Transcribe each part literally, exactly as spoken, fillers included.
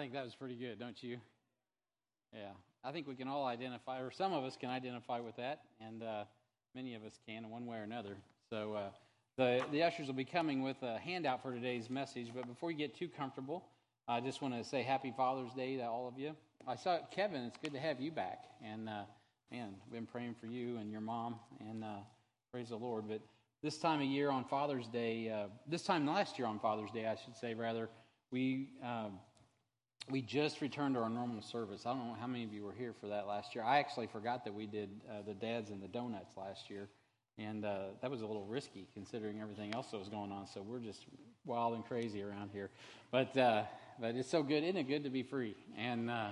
think that was pretty good, don't you? Yeah, I think we can all identify, or some of us can identify with that, and uh, many of us can in one way or another. So uh, the, the ushers will be coming with a handout for today's message, but before you get too comfortable, I just want to say Happy Father's Day to all of you. I saw Kevin, it's good to have you back, and uh, man, I've been praying for you and your mom, and uh, praise the Lord. But this time of year on Father's Day, uh, this time last year on Father's Day, I should say rather, we uh, we just returned to our normal service. I don't know how many of you were here for that last year. I actually forgot that we did uh, the dads and the donuts last year, and uh, that was a little risky considering everything else that was going on. So we're just wild and crazy around here, but uh, but it's so good, isn't it? Good to be free and uh,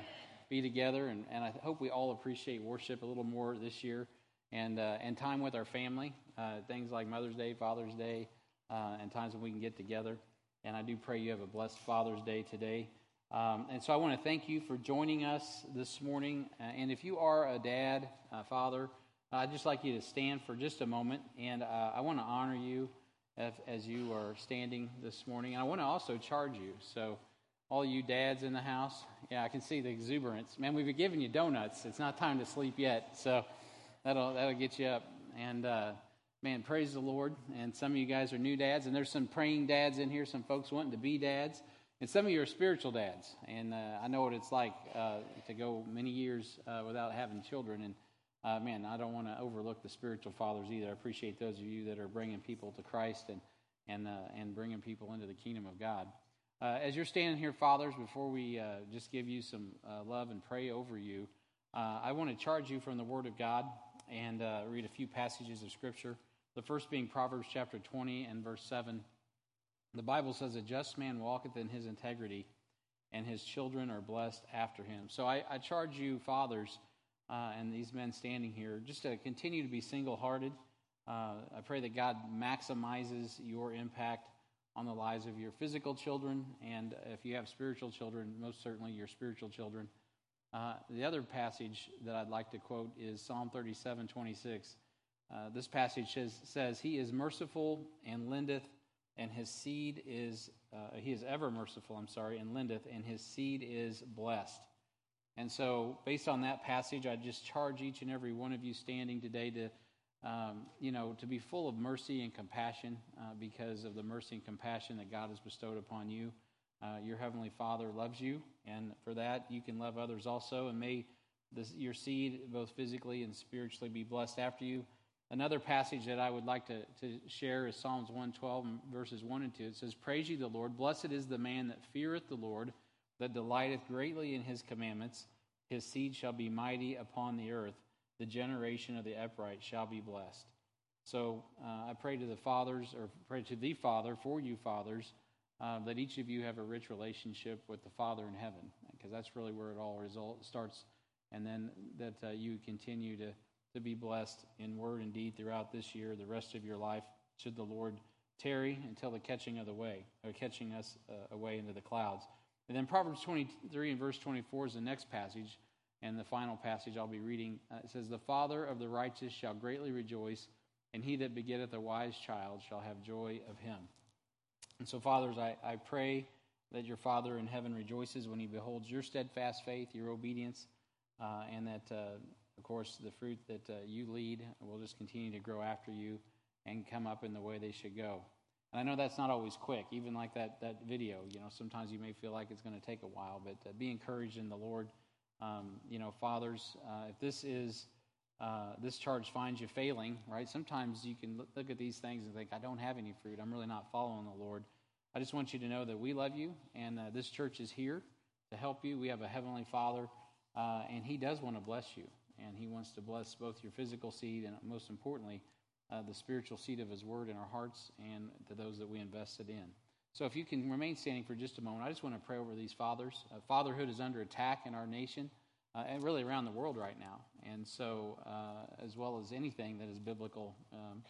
be together, and, and I hope we all appreciate worship a little more this year. And uh, and time with our family, uh, things like Mother's Day, Father's Day, uh, and times when we can get together. And I do pray you have a blessed Father's Day today. Um, and so I want to thank you for joining us this morning. Uh, and if you are a dad, a father, I'd just like you to stand for just a moment. And uh, I want to honor you as, as you are standing this morning. And I want to also charge you. So all you dads in the house, yeah, I can see the exuberance. Man, we've been giving you donuts. It's not time to sleep yet, so... That'll that'll get you up. And, uh, man, praise the Lord. And some of you guys are new dads, and there's some praying dads in here, some folks wanting to be dads. And some of you are spiritual dads. And uh, I know what it's like uh, to go many years uh, without having children. And, uh, man, I don't want to overlook the spiritual fathers either. I appreciate those of you that are bringing people to Christ and, and, uh, and bringing people into the kingdom of God. Uh, as you're standing here, fathers, before we uh, just give you some uh, love and pray over you, uh, I want to charge you from the Word of God. And uh, read a few passages of Scripture, the first being Proverbs chapter twenty and verse seven. The Bible says, "A just man walketh in his integrity, and his children are blessed after him." So I, I charge you, fathers, uh, and these men standing here, just to continue to be single-hearted. Uh, I pray that God maximizes your impact on the lives of your physical children, and if you have spiritual children, most certainly your spiritual children. Uh, the other passage that I'd like to quote is Psalm thirty-seven twenty-six. Uh, this passage says, says, "He is merciful and lendeth, and his seed is uh, he is ever merciful." I'm sorry, and lendeth, and his seed is blessed. And so, based on that passage, I just charge each and every one of you standing today to, um, you know, to be full of mercy and compassion, uh, because of the mercy and compassion that God has bestowed upon you. Uh, your Heavenly Father loves you, and for that you can love others also, and may this, your seed, both physically and spiritually, be blessed after you. Another passage that I would like to, to share is Psalms one twelve, verses one and two. It says, "Praise ye the Lord, blessed is the man that feareth the Lord, that delighteth greatly in his commandments. His seed shall be mighty upon the earth. The generation of the upright shall be blessed." So uh, I pray to the fathers, or pray to the Father, for you fathers, Uh, that each of you have a rich relationship with the Father in heaven, because that's really where it all result, starts, and then that uh, you continue to, to be blessed in word and deed throughout this year, the rest of your life, should the Lord tarry until the catching of the way, or catching us uh, away into the clouds. And then Proverbs twenty-three and verse twenty-four is the next passage, and the final passage I'll be reading. Uh, it says, "The father of the righteous shall greatly rejoice, and he that begetteth a wise child shall have joy of him." And so, fathers, I, I pray that your Father in heaven rejoices when he beholds your steadfast faith, your obedience, uh, and that, uh, of course, the fruit that uh, you lead will just continue to grow after you and come up in the way they should go. And I know that's not always quick, even like that, that video. You know, sometimes you may feel like it's going to take a while, but uh, be encouraged in the Lord. Um, you know, fathers, uh, if this is... Uh, this charge finds you failing, right? Sometimes you can look, look at these things and think, I don't have any fruit. I'm really not following the Lord. I just want you to know that we love you, and uh, this church is here to help you. We have a Heavenly Father, uh, and He does want to bless you, and He wants to bless both your physical seed and, most importantly, uh, the spiritual seed of His Word in our hearts and to those that we invested in. So if you can remain standing for just a moment, I just want to pray over these fathers. Uh, fatherhood is under attack in our nation. Uh, and really around the world right now, and so uh, as well as anything that is biblical um,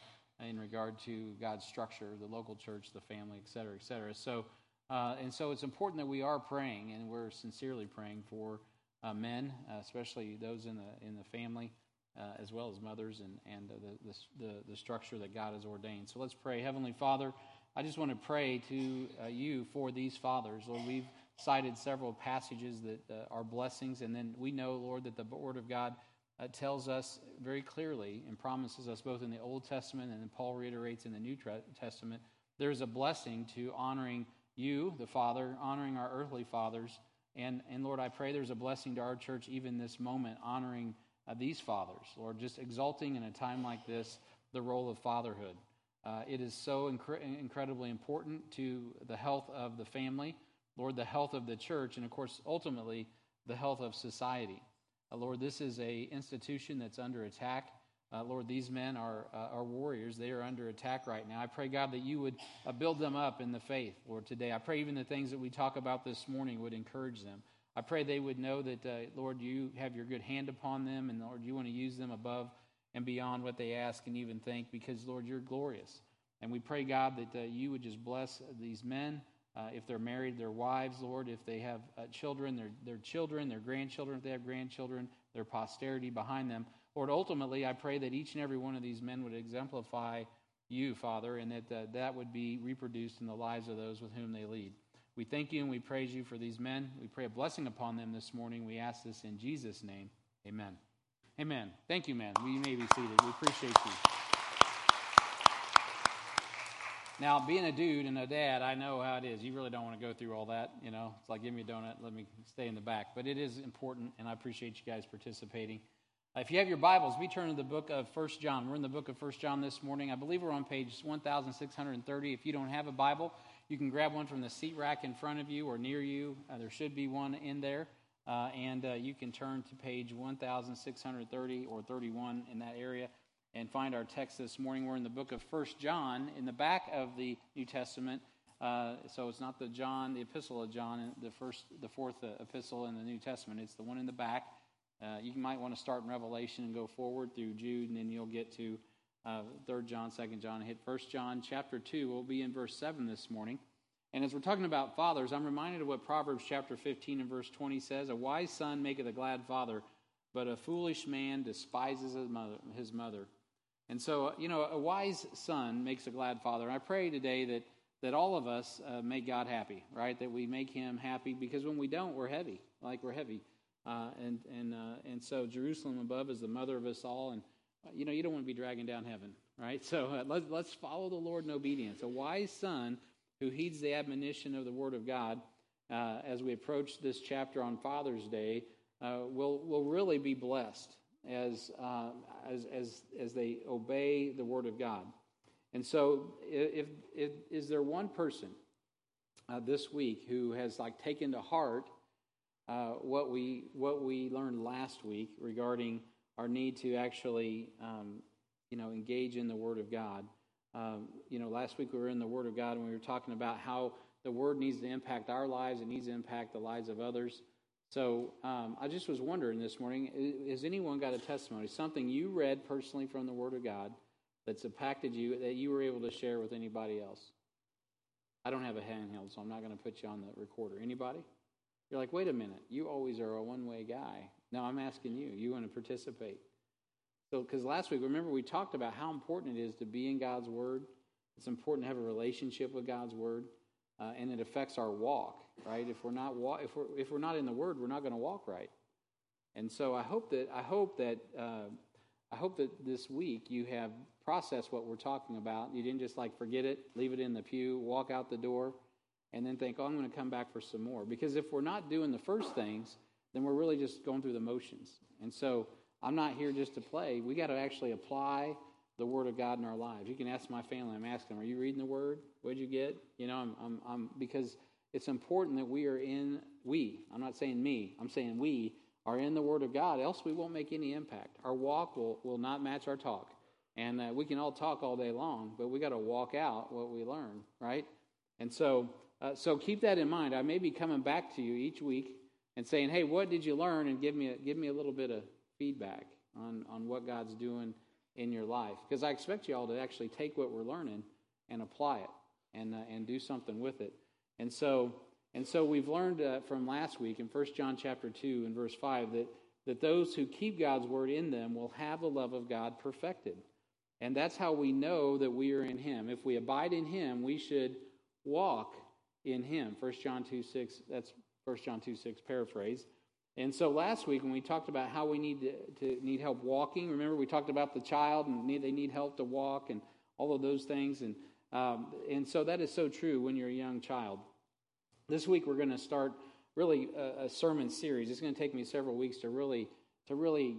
in regard to God's structure, the local church, the family, et cetera, et cetera. So, uh, and so it's important that we are praying, and we're sincerely praying for uh, men, uh, especially those in the in the family, uh, as well as mothers, and and the, the the structure that God has ordained. So let's pray. Heavenly Father, I just want to pray to uh, you for these fathers. Lord, we've cited several passages that uh, are blessings, and then we know, Lord, that the Word of God uh, tells us very clearly and promises us both in the Old Testament and then Paul reiterates in the New Testament, there is a blessing to honoring you, the Father, honoring our earthly fathers, and, and Lord, I pray there's a blessing to our church even this moment, honoring uh, these fathers, Lord, just exalting in a time like this the role of fatherhood. Uh, it is so incre- incredibly important to the health of the family, Lord, the health of the church, and of course, ultimately, the health of society. Uh, Lord, this is a institution that's under attack. Uh, Lord, these men are uh, are warriors. They are under attack right now. I pray, God, that you would uh, build them up in the faith, Lord, today. I pray even the things that we talk about this morning would encourage them. I pray they would know that, uh, Lord, you have your good hand upon them, and Lord, you want to use them above and beyond what they ask and even think, because, Lord, you're glorious. And we pray, God, that uh, you would just bless these men. Uh, if they're married, their wives, Lord, if they have uh, children, their their children, their grandchildren, if they have grandchildren, their posterity behind them. Lord, ultimately, I pray that each and every one of these men would exemplify you, Father, and that uh, that would be reproduced in the lives of those with whom they lead. We thank you and we praise you for these men. We pray a blessing upon them this morning. We ask this in Jesus' name. Amen. Amen. Thank you, men. We may be seated. We appreciate you. Now, being a dude and a dad, I know how it is. You really don't want to go through all that, you know. It's like, give me a donut, let me stay in the back. But it is important, and I appreciate you guys participating. Uh, if you have your Bibles, we turn to the book of First John. We're in the book of First John this morning. I believe we're on page one thousand six hundred thirty. If you don't have a Bible, you can grab one from the seat rack in front of you or near you. Uh, there should be one in there. Uh, and uh, you can turn to page one thousand six hundred thirty or thirty-one in that area and find our text this morning. We're in the book of First John, in the back of the New Testament. Uh, so it's not the John, the epistle of John, the first, the fourth uh, epistle in the New Testament. It's the one in the back. Uh, you might want to start in Revelation and go forward through Jude, and then you'll get to uh, Third John, Second John, and hit First John chapter two. We'll be in verse seven this morning. And as we're talking about fathers, I'm reminded of what Proverbs chapter fifteen and verse twenty says, "A wise son maketh a glad father, but a foolish man despises his mother. His mother. And so, you know, a wise son makes a glad father. And I pray today that, that all of us uh, make God happy, right? That we make him happy, because when we don't, we're heavy, like we're heavy. Uh, and and uh, and so Jerusalem above is the mother of us all. And, uh, you know, you don't want to be dragging down heaven, right? So uh, let's, let's follow the Lord in obedience. A wise son who heeds the admonition of the Word of God uh, as we approach this chapter on Father's Day uh, will will really be blessed as uh, as as as they obey the Word of God. And so, if, if is there one person uh, this week who has like taken to heart uh, what we what we learned last week regarding our need to actually um, you know engage in the Word of God? Um, you know, last week we were in the Word of God and we were talking about how the Word needs to impact our lives. It needs to impact the lives of others. So um, I just was wondering this morning, has anyone got a testimony, something you read personally from the Word of God that's impacted you that you were able to share with anybody else? I don't have a handheld, so I'm not going to put you on the recorder. Anybody? You're like, wait a minute, you always are a one-way guy. No, I'm asking you. You want to participate. So, because last week, remember, we talked about how important it is to be in God's Word. It's important to have a relationship with God's Word, uh, and it affects our walk, right? If we're not walk, if we're if we're not in the Word, we're not going to walk right. And so, I hope that I hope that uh, I hope that this week you have processed what we're talking about. You didn't just like forget it, leave it in the pew, walk out the door, and then think, "Oh, I'm going to come back for some more." Because if we're not doing the first things, then we're really just going through the motions. And so, I'm not here just to play. We got to actually apply the Word of God in our lives. You can ask my family. I'm asking them, "Are you reading the Word? What'd you get?" You know, I'm, I'm, I'm, because it's important that we are in. We. I'm not saying me. I'm saying we are in the Word of God. Else, we won't make any impact. Our walk will, will not match our talk. And uh, we can all talk all day long, but we got to walk out what we learn, right? And so, uh, so keep that in mind. I may be coming back to you each week and saying, "Hey, what did you learn?" And give me, a, give me a little bit of feedback on, on what God's doing in your life, because I expect you all to actually take what we're learning and apply it and uh, and do something with it. And so and so we've learned uh, from last week in First John chapter two and verse five that that those who keep God's Word in them will have the love of God perfected, and that's how we know that we are in Him. If we abide in Him, we should walk in Him. First John two six. That's First John two six paraphrase. And so last week when we talked about how we need to, to need help walking, remember we talked about the child and need, they need help to walk and all of those things. And um, and so that is so true when you're a young child. This week we're going to start really a, a sermon series. It's going to take me several weeks to really to really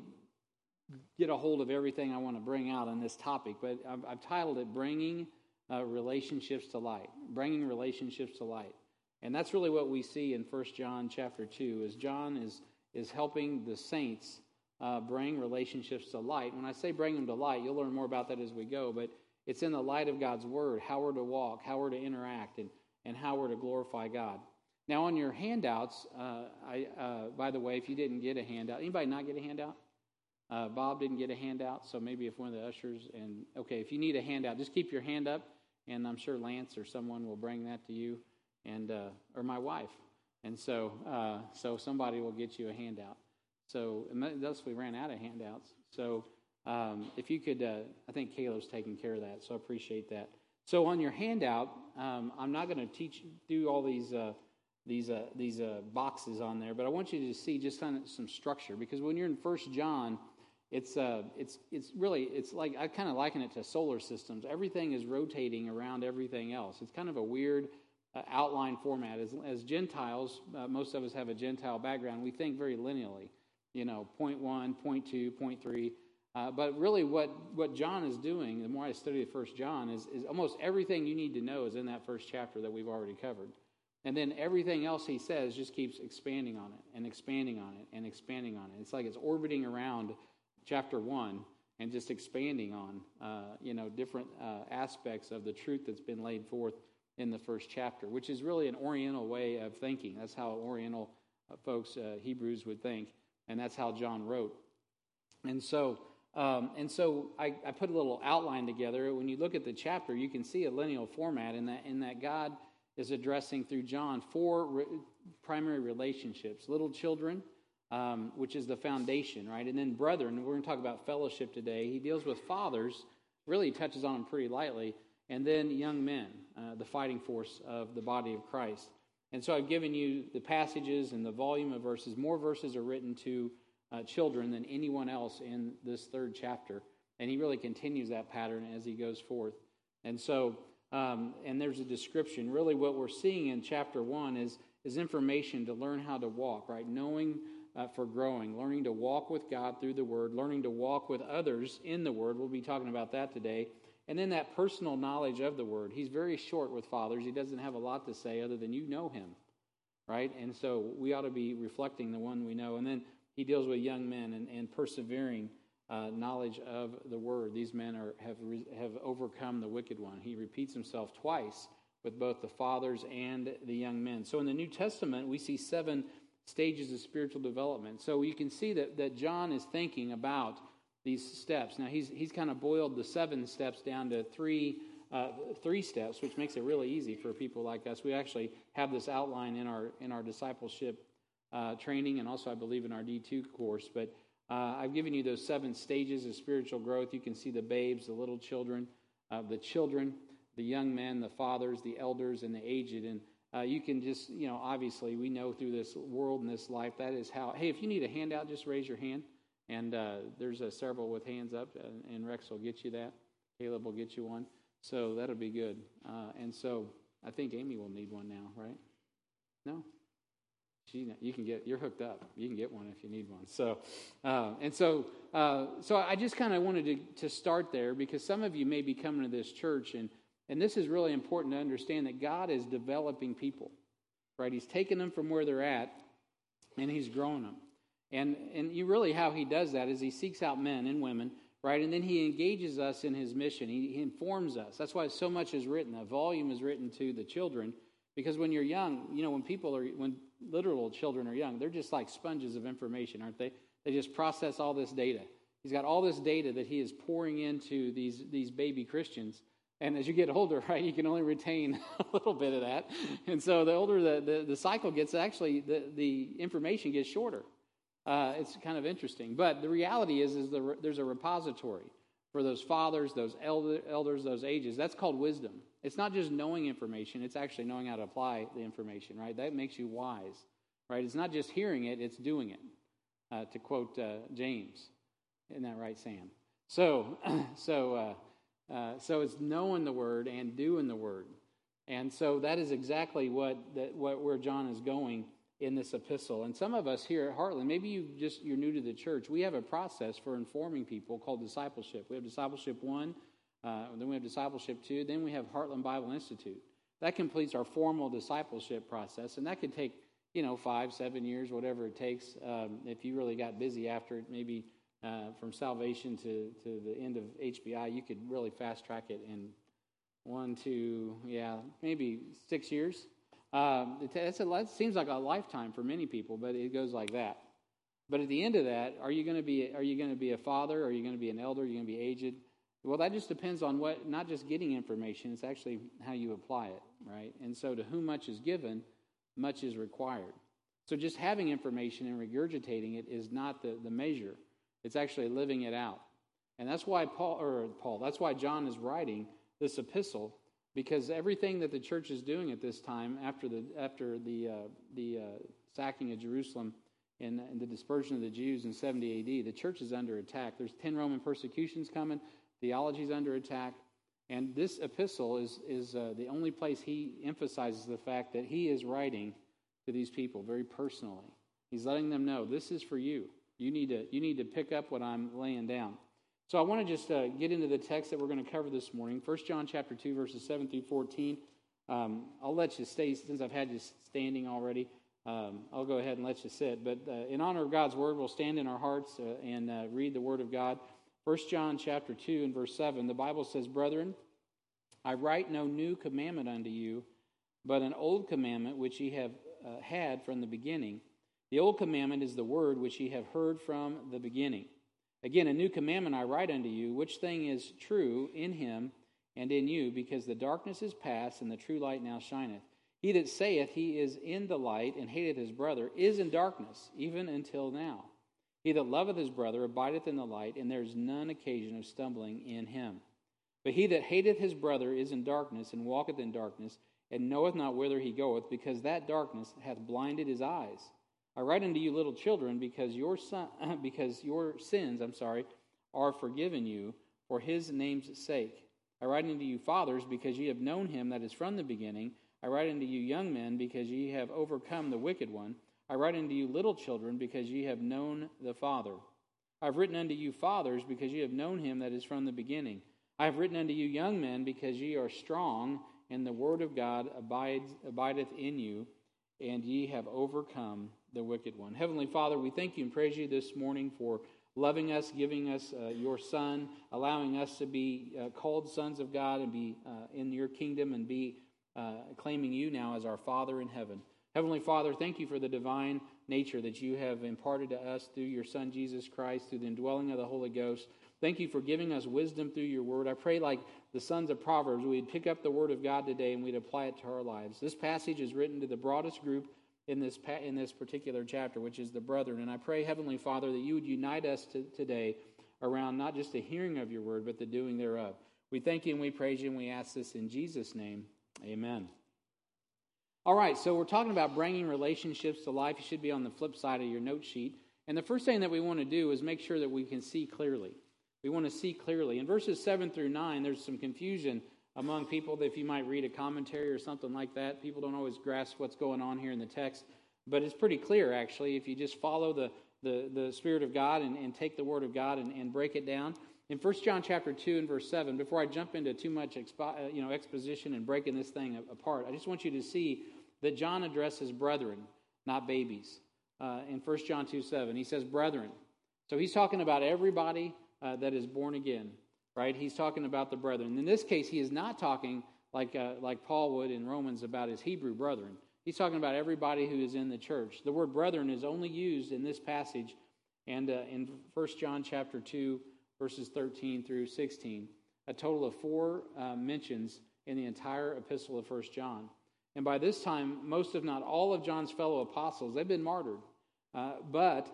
get a hold of everything I want to bring out on this topic. But I've, I've titled it Bringing uh, Relationships to Light. Bringing Relationships to Light. And that's really what we see in First John chapter two, is John is, is helping the saints uh, bring relationships to light. When I say bring them to light, you'll learn more about that as we go, but it's in the light of God's Word, how we're to walk, how we're to interact, and, and how we're to glorify God. Now, on your handouts, uh, I, uh, by the way, if you didn't get a handout, anybody not get a handout? Uh, Bob didn't get a handout, so maybe if one of the ushers, and okay, if you need a handout, just keep your hand up, and I'm sure Lance or someone will bring that to you. And uh, or my wife, and so uh, so somebody will get you a handout. So thus we ran out of handouts. So um, if you could, uh, I think Caleb's taking care of that. So I appreciate that. So on your handout, um, I'm not going to teach do all these uh, these uh, these uh, boxes on there, but I want you to see just kind of some structure, because when you're in First John, it's uh, it's it's really it's like I kind of liken it to solar systems. Everything is rotating around everything else. It's kind of a weird Uh, outline format. As, as Gentiles, uh, most of us have a Gentile background, we think very linearly, you know, point one, point two, point three. Uh, but really what, what John is doing, the more I study the First John, is, is almost everything you need to know is in that first chapter that we've already covered. And then everything else he says just keeps expanding on it and expanding on it and expanding on it. It's like it's orbiting around chapter one and just expanding on, uh, you know, different uh, aspects of the truth that's been laid forth in the first chapter, which is really an Oriental way of thinking. That's how Oriental folks, uh, Hebrews, would think, and that's how John wrote. And so, um, and so I, I put a little outline together. When you look at the chapter, you can see a lineal format in that in that God is addressing through John four re- primary relationships: little children, um, which is the foundation, right, and then brethren. We're going to talk about fellowship today. He deals with fathers, really touches on them pretty lightly. And then young men, uh, the fighting force of the body of Christ. And so I've given you the passages and the volume of verses. More verses are written to uh, children than anyone else in this third chapter. And he really continues that pattern as he goes forth. And so, um, and there's a description. Really what we're seeing in chapter one is, is information to learn how to walk, right? Knowing uh, for growing, learning to walk with God through the Word, learning to walk with others in the Word. We'll be talking about that today. And then that personal knowledge of the Word. He's very short with fathers. He doesn't have a lot to say other than you know him, right? And so we ought to be reflecting the one we know. And then he deals with young men and, and persevering uh, knowledge of the Word. These men are, have have overcome the wicked one. He repeats himself twice with both the fathers and the young men. So in the New Testament, we see seven stages of spiritual development. So you can see that, that John is thinking about these steps. Now he's he's kind of boiled the seven steps down to three uh, three steps, which makes it really easy for people like us. We actually have this outline in our in our discipleship uh, training, and also I believe in our D two course. But uh, I've given you those seven stages of spiritual growth. You can see the babes, the little children, uh, the children, the young men, the fathers, the elders, and the aged. And uh, you can just you know obviously we know through this world and this life that is how. Hey, if you need a handout, just raise your hand. And uh, there's uh, several with hands up, and, and Rex will get you that. Caleb will get you one. So that'll be good. Uh, and so I think Amy will need one now, right? No? She, you can get, you're hooked up. You can get one if you need one. So, uh, and so, uh, so I just kind of wanted to, to start there, because some of you may be coming to this church, and, and this is really important to understand that God is developing people, right? He's taking them from where they're at, and he's growing them. And and you really how he does that is he seeks out men and women, right? And then he engages us in his mission. He, he informs us. That's why so much is written. A volume is written to the children, because when you're young, you know, when people are, when literal children are young, they're just like sponges of information, aren't they? They just process all this data. He's got all this data that he is pouring into these these baby Christians. And as you get older, right, you can only retain a little bit of that. And so the older the, the, the cycle gets, actually, the, the information gets shorter. Uh, it's kind of interesting, but the reality is, is the, there's a repository for those fathers, those elder, elders, those ages. That's called wisdom. It's not just knowing information; it's actually knowing how to apply the information. Right? That makes you wise. right? It's not just hearing it, it's doing it, uh, to quote uh, James. Isn't that right, Sam? So, so, uh, uh, so it's knowing the word and doing the word, and so that is exactly what that what where John is going in this epistle. And some of us here at Heartland, maybe you just you're new to the church. We have a process for informing people called discipleship. We have discipleship one, uh, then we have discipleship two, then we have Heartland Bible Institute. That completes our formal discipleship process, and that could take you know five, seven years, whatever it takes. Um, if you really got busy after it, maybe. Uh, from salvation to, to the end of H B I, you could really fast track it in one, two, yeah, maybe six years. Um, it, that's a, that seems like a lifetime for many people, but it goes like that. But at the end of that, are you going to be are you going to be a father? Are you going to be an elder? Are you going to be aged? Well, that just depends on what. Not just getting information; it's actually how you apply it, right? And so, to whom much is given, much is required. So, just having information and regurgitating it is not the, the measure. It's actually living it out. And that's why Paul, or Paul, that's why John is writing this epistle, because everything that the church is doing at this time after the after the uh, the uh, sacking of Jerusalem and, and the dispersion of the Jews in seventy A D, the church is under attack. There's ten Roman persecutions coming. Theology's under attack. And this epistle is, is uh, the only place he emphasizes the fact that he is writing to these people very personally. He's letting them know, this is for you. You need to you need to pick up what I'm laying down. So I want to just uh, get into the text that we're going to cover this morning. First John chapter two, verses seven through fourteen. Um, I'll let you stay, since I've had you standing already. Um, I'll go ahead and let you sit. But uh, in honor of God's word, we'll stand in our hearts uh, and uh, read the word of God. First John chapter two and verse seven, the Bible says, "Brethren, I write no new commandment unto you, but an old commandment which ye have uh, had from the beginning. The old commandment is the word which ye have heard from the beginning. Again, a new commandment I write unto you, which thing is true in him and in you, because the darkness is past, and the true light now shineth. He that saith he is in the light, and hateth his brother, is in darkness, even until now. He that loveth his brother abideth in the light, and there is none occasion of stumbling in him. But he that hateth his brother is in darkness, and walketh in darkness, and knoweth not whither he goeth, because that darkness hath blinded his eyes. I write unto you, little children, because your son, because your sins, I'm sorry, are forgiven you for his name's sake. I write unto you, fathers, because ye have known him that is from the beginning. I write unto you, young men, because ye have overcome the wicked one. I write unto you, little children, because ye have known the Father. I have written unto you, fathers, because ye have known him that is from the beginning. I have written unto you, young men, because ye are strong, and the word of God abides, abideth in you, and ye have overcome the wicked one." Heavenly Father, we thank you and praise you this morning for loving us, giving us uh, your Son, allowing us to be uh, called sons of God and be uh, in your kingdom and be uh, claiming you now as our Father in heaven. Heavenly Father, thank you for the divine nature that you have imparted to us through your Son, Jesus Christ, through the indwelling of the Holy Ghost. Thank you for giving us wisdom through your word. I pray, like the sons of Proverbs, we'd pick up the word of God today and we'd apply it to our lives. This passage is written to the broadest group in this pa- in this particular chapter, which is the brethren. And I pray, Heavenly Father, that you would unite us to, today around not just the hearing of your word, but the doing thereof. We thank you and we praise you and we ask this in Jesus' name. Amen. All right, so we're talking about bringing relationships to life. You should be on the flip side of your note sheet. And the first thing that we want to do is make sure that we can see clearly. We want to see clearly. In verses seven through nine, there's some confusion among people. That if you might read a commentary or something like that, people don't always grasp what's going on here in the text. But it's pretty clear, actually, if you just follow the, the, the Spirit of God and, and take the Word of God and, and break it down. In First John chapter two and verse seven, before I jump into too much expo- you know, exposition and breaking this thing apart, I just want you to see that John addresses brethren, not babies. Uh, in First John two seven, he says, "Brethren." So he's talking about everybody Uh, that is born again, right? He's talking about the brethren. In this case, he is not talking like uh, like Paul would in Romans about his Hebrew brethren. He's talking about everybody who is in the church. The word brethren is only used in this passage and uh, in First John chapter two, verses thirteen through sixteen, a total of four uh, mentions in the entire epistle of First John. And by this time, most if not all of John's fellow apostles, they've been martyred. Uh, but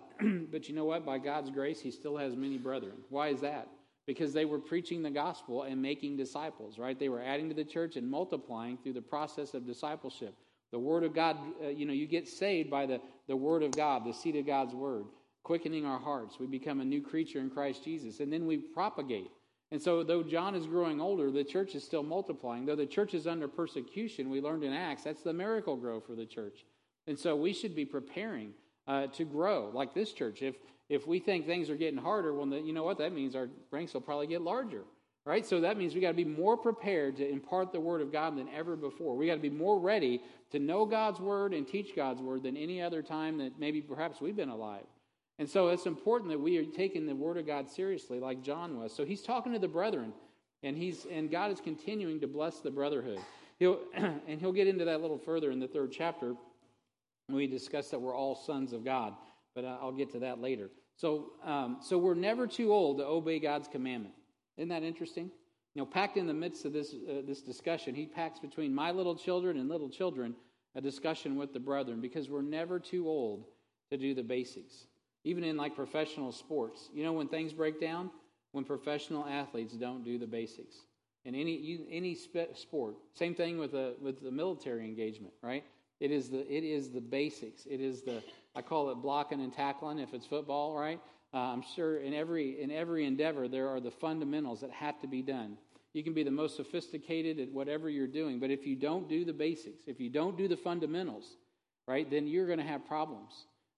but you know what? By God's grace, he still has many brethren. Why is that? Because they were preaching the gospel and making disciples, right? They were adding to the church and multiplying through the process of discipleship. The Word of God, uh, you know, you get saved by the, the Word of God, the seed of God's Word, quickening our hearts. We become a new creature in Christ Jesus, and then we propagate. And so though John is growing older, the church is still multiplying. Though the church is under persecution, we learned in Acts, that's the miracle grow for the church. And so we should be preparing uh, to grow like this church. If if we think things are getting harder, well, you know what? That means our ranks will probably get larger, right? So that means we got to be more prepared to impart the Word of God than ever before. We got to be more ready to know God's Word and teach God's Word than any other time that maybe perhaps we've been alive. And so it's important that we are taking the Word of God seriously like John was. So he's talking to the brethren, and he's and God is continuing to bless the brotherhood. He'll and he'll get into that a little further in the third chapter when we discuss that we're all sons of God, but I'll get to that later. So um, so we're never too old to obey God's commandment. Isn't that interesting? You know, packed in the midst of this uh, this discussion, he packs between my little children and little children a discussion with the brethren, because we're never too old to do the basics. Even in like professional sports, you know, when things break down, when professional athletes don't do the basics in any you, any spe- sport. Same thing with the with the military engagement, right? It is the it is the basics. It is the I call it blocking and tackling if it's football, right? Uh, I'm sure in every in every endeavor there are the fundamentals that have to be done. You can be the most sophisticated at whatever you're doing, but if you don't do the basics, if you don't do the fundamentals, right, then you're going to have problems.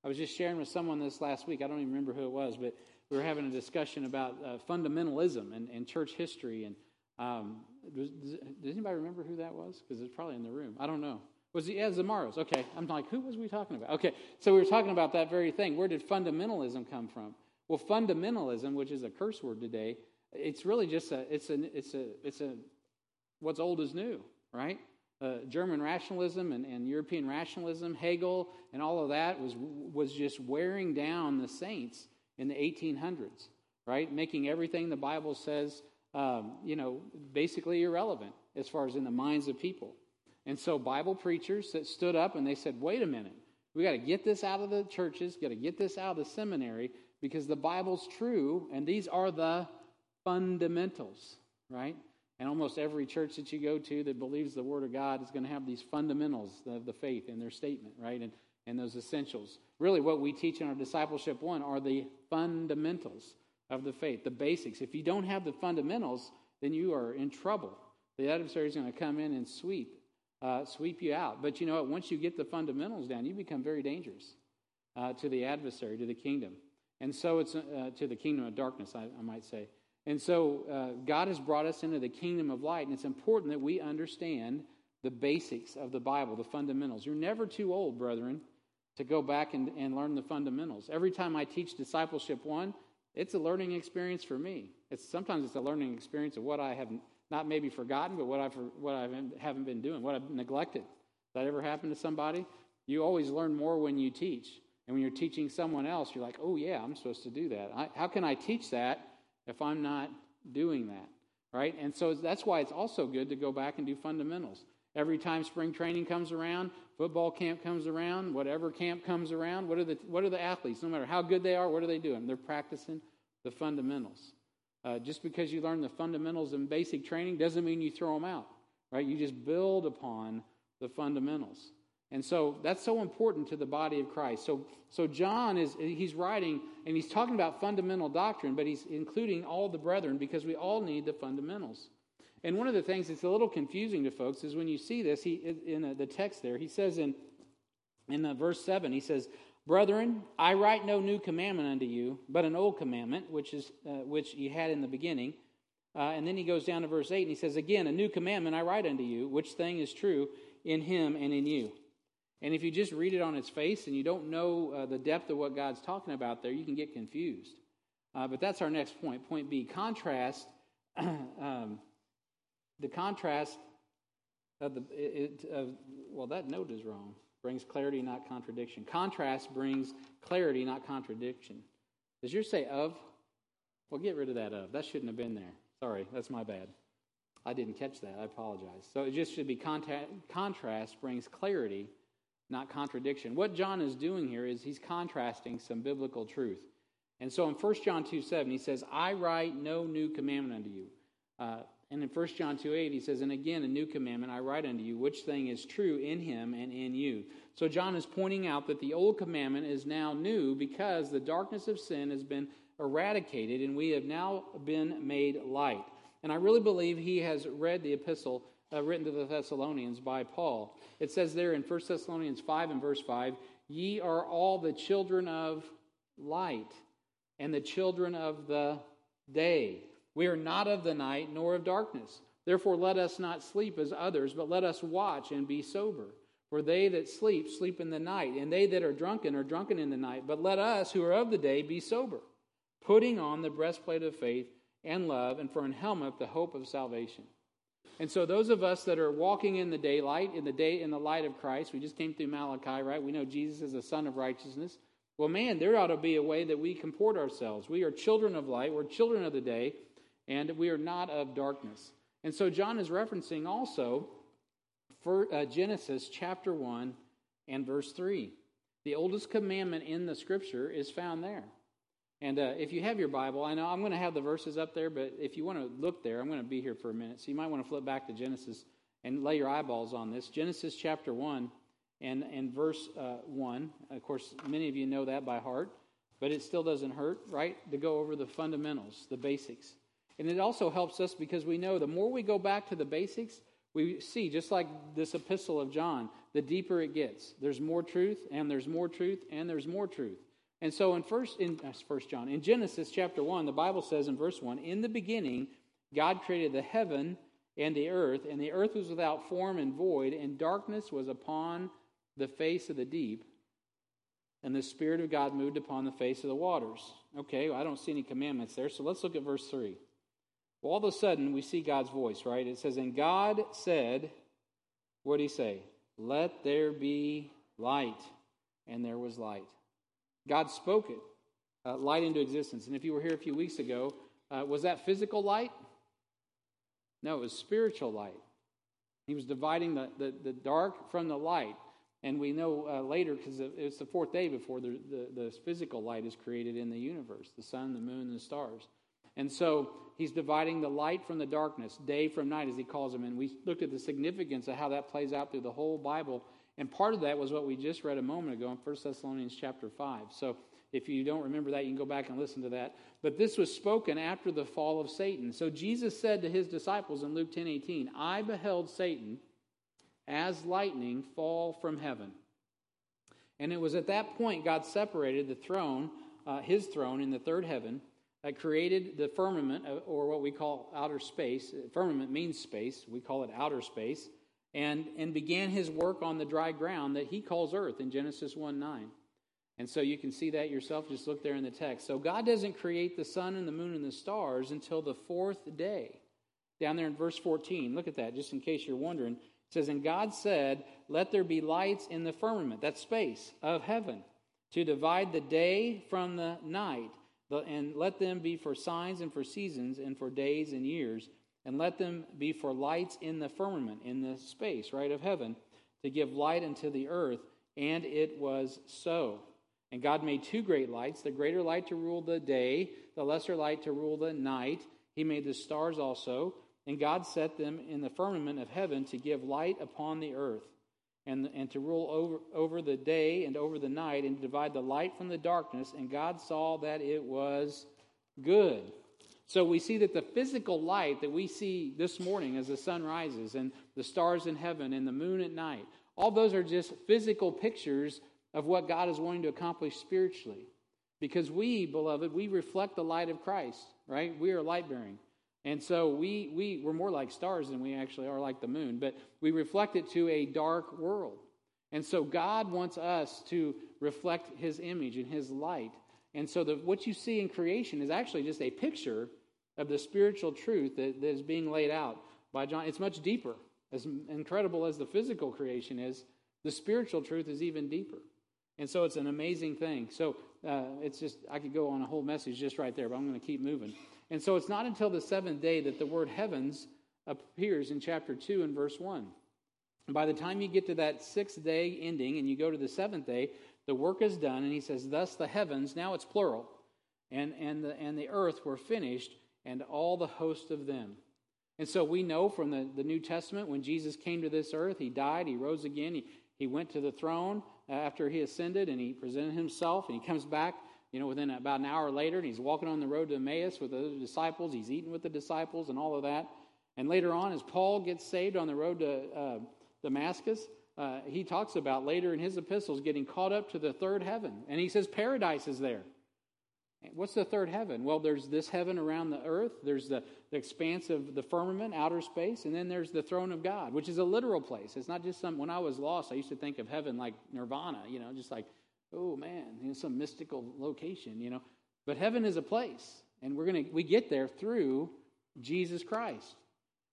I was just sharing with someone this last week. I don't even remember who it was, but we were having a discussion about uh, fundamentalism and, and church history. And um, does, does anybody remember who that was? Because it's probably in the room. I don't know. Was it yeah, Zamaros? Okay. I'm like, who was we talking about? Okay. So we were talking about that very thing. Where did fundamentalism come from? Well, fundamentalism, which is a curse word today, it's really just a it's an it's a it's a what's old is new, right? Uh, German rationalism and, and European rationalism, Hegel, and all of that was was just wearing down the saints in the eighteen hundreds, right? Making everything the Bible says, um, you know, basically irrelevant as far as in the minds of people. And so Bible preachers that stood up and they said, wait a minute, we got to get this out of the churches, got to get this out of the seminary, because the Bible's true, and these are the fundamentals, right? And almost every church that you go to that believes the Word of God is going to have these fundamentals of the faith in their statement, right? And and those essentials. Really what we teach in our Discipleship One are the fundamentals of the faith, the basics. If you don't have the fundamentals, then you are in trouble. The adversary is going to come in and sweep, uh, sweep you out. But you know what? Once you get the fundamentals down, you become very dangerous uh, to the adversary, to the kingdom. And so it's uh, to the kingdom of darkness, I, I might say. And so uh, God has brought us into the kingdom of light, and it's important that we understand the basics of the Bible, the fundamentals. You're never too old, brethren, to go back and, and learn the fundamentals. Every time I teach Discipleship One, it's a learning experience for me. It's sometimes it's a learning experience of what I have not maybe forgotten, but what I what I haven't been doing, what I've neglected. That ever happened to somebody? You always learn more when you teach, and when you're teaching someone else, you're like, oh yeah, I'm supposed to do that. I, how can I teach that if I'm not doing that, right? And so that's why it's also good to go back and do fundamentals. Every time spring training comes around, football camp comes around, whatever camp comes around, what are the what are the athletes, no matter how good they are, what are they doing? They're practicing the fundamentals. Uh, just because you learn the fundamentals in basic training doesn't mean you throw them out, right? You just build upon the fundamentals. And so that's so important to the body of Christ. So so John, is he's writing, and he's talking about fundamental doctrine, but he's including all the brethren because we all need the fundamentals. And one of the things that's a little confusing to folks is when you see this, he in the text there, he says in, in the verse seven, he says, brethren, I write no new commandment unto you, but an old commandment, which is uh, which ye had in the beginning. Uh, and then he goes down to verse eight, and he says, again, a new commandment I write unto you, which thing is true in him and in you. And if you just read it on its face and you don't know uh, the depth of what God's talking about there, you can get confused. Uh, but that's our next point. Point B, contrast. um, the contrast of the, it, of, well, that note is wrong. Brings clarity, not contradiction. Contrast brings clarity, not contradiction. Does yours say of? Well, get rid of that of. That shouldn't have been there. Sorry, that's my bad. I didn't catch that. I apologize. So it just should be contact, contrast brings clarity, not contradiction. What John is doing here is he's contrasting some biblical truth. And so in First John two seven, he says, I write no new commandment unto you. Uh, And in First John two eight, he says, "And again, a new commandment I write unto you, which thing is true in him and in you." So John is pointing out that the old commandment is now new because the darkness of sin has been eradicated and we have now been made light. And I really believe he has read the epistle uh, written to the Thessalonians by Paul. It says there in First Thessalonians five and verse five, "Ye are all the children of light and the children of the day. We are not of the night, nor of darkness. Therefore let us not sleep as others, but let us watch and be sober. For they that sleep, sleep in the night, and they that are drunken are drunken in the night. But let us, who are of the day, be sober, putting on the breastplate of faith and love, and for an helmet the hope of salvation." And so those of us that are walking in the daylight, in the day, in the light of Christ, we just came through Malachi, right? We know Jesus is the Son of Righteousness. Well, man, there ought to be a way that we comport ourselves. We are children of light. We're children of the day. And we are not of darkness. And so John is referencing also for, uh, Genesis chapter one and verse three. The oldest commandment in the Scripture is found there. And uh, if you have your Bible, I know I'm going to have the verses up there, but if you want to look there, I'm going to be here for a minute. So you might want to flip back to Genesis and lay your eyeballs on this. Genesis chapter one and verse one. Of course, many of you know that by heart, but it still doesn't hurt, right, to go over the fundamentals, the basics. And it also helps us because we know the more we go back to the basics, we see, just like this epistle of John, the deeper it gets. There's more truth, and there's more truth, and there's more truth. And so in first, in First John, in Genesis chapter one, the Bible says in verse one, "In the beginning God created the heaven and the earth, and the earth was without form and void, and darkness was upon the face of the deep, and the Spirit of God moved upon the face of the waters." Okay, well, I don't see any commandments there, so let's look at verse three. Well, all of a sudden, we see God's voice, right? It says, "And God said," what did he say? "Let there be light." And there was light. God spoke it, uh, light into existence. And if you were here a few weeks ago, uh, was that physical light? No, it was spiritual light. He was dividing the, the, the dark from the light. And we know uh, later, because it's the fourth day before the, the, the physical light is created in the universe, the sun, the moon, and the stars. And so he's dividing the light from the darkness, day from night, as he calls them. And we looked at the significance of how that plays out through the whole Bible. And part of that was what we just read a moment ago in First Thessalonians chapter five. So if you don't remember that, you can go back and listen to that. But this was spoken after the fall of Satan. So Jesus said to his disciples in Luke ten eighteen, "I beheld Satan as lightning fall from heaven." And it was at that point God separated the throne, uh, his throne in the third heaven, that created the firmament, or what we call outer space. Firmament means space. We call it outer space. And, and began his work on the dry ground that he calls earth in Genesis one nine. And so you can see that yourself. Just look there in the text. So God doesn't create the sun and the moon and the stars until the fourth day. Down there in verse fourteen, look at that, just in case you're wondering. It says, "And God said, let there be lights in the firmament," that's space, "of heaven, to divide the day from the night. And let them be for signs and for seasons and for days and years. And let them be for lights in the firmament," in the space, right, of heaven, "to give light unto the earth. And it was so. And God made two great lights, the greater light to rule the day, the lesser light to rule the night. He made the stars also. And God set them in the firmament of heaven to give light upon the earth, And, and to rule over, over the day and over the night, and divide the light from the darkness. And God saw that it was good." So we see that the physical light that we see this morning as the sun rises, and the stars in heaven, and the moon at night, all those are just physical pictures of what God is wanting to accomplish spiritually. Because we, beloved, we reflect the light of Christ, right? We are light-bearing. And so we, we, we're more like stars than we actually are like the moon, but we reflect it to a dark world. And so God wants us to reflect his image and his light. And so the, what you see in creation is actually just a picture of the spiritual truth that, that is being laid out by John. It's much deeper. As incredible as the physical creation is, the spiritual truth is even deeper. And so it's an amazing thing. So uh, it's just, I could go on a whole message just right there, but I'm going to keep moving. And so it's not until the seventh day that the word heavens appears in chapter two and verse one. And by the time you get to that sixth day ending and you go to the seventh day, the work is done. And he says, "Thus the heavens," now it's plural, and, and, the, and the earth were finished, and all the host of them. And so we know from the, the New Testament, when Jesus came to this earth, he died, he rose again, he, he went to the throne after he ascended, and he presented himself, and he comes back, you know, within about an hour later, and he's walking on the road to Emmaus with the other disciples, he's eating with the disciples and all of that. And later on, as Paul gets saved on the road to uh, Damascus, uh, he talks about later in his epistles getting caught up to the third heaven, and he says paradise is there. What's the third heaven? Well, there's this heaven around the earth, there's the, the expanse of the firmament, outer space, and then there's the throne of God, which is a literal place. It's not just some, when I was lost, I used to think of heaven like nirvana, you know, just like, oh man, you know, some mystical location, you know. But heaven is a place, and we're gonna we get there through Jesus Christ.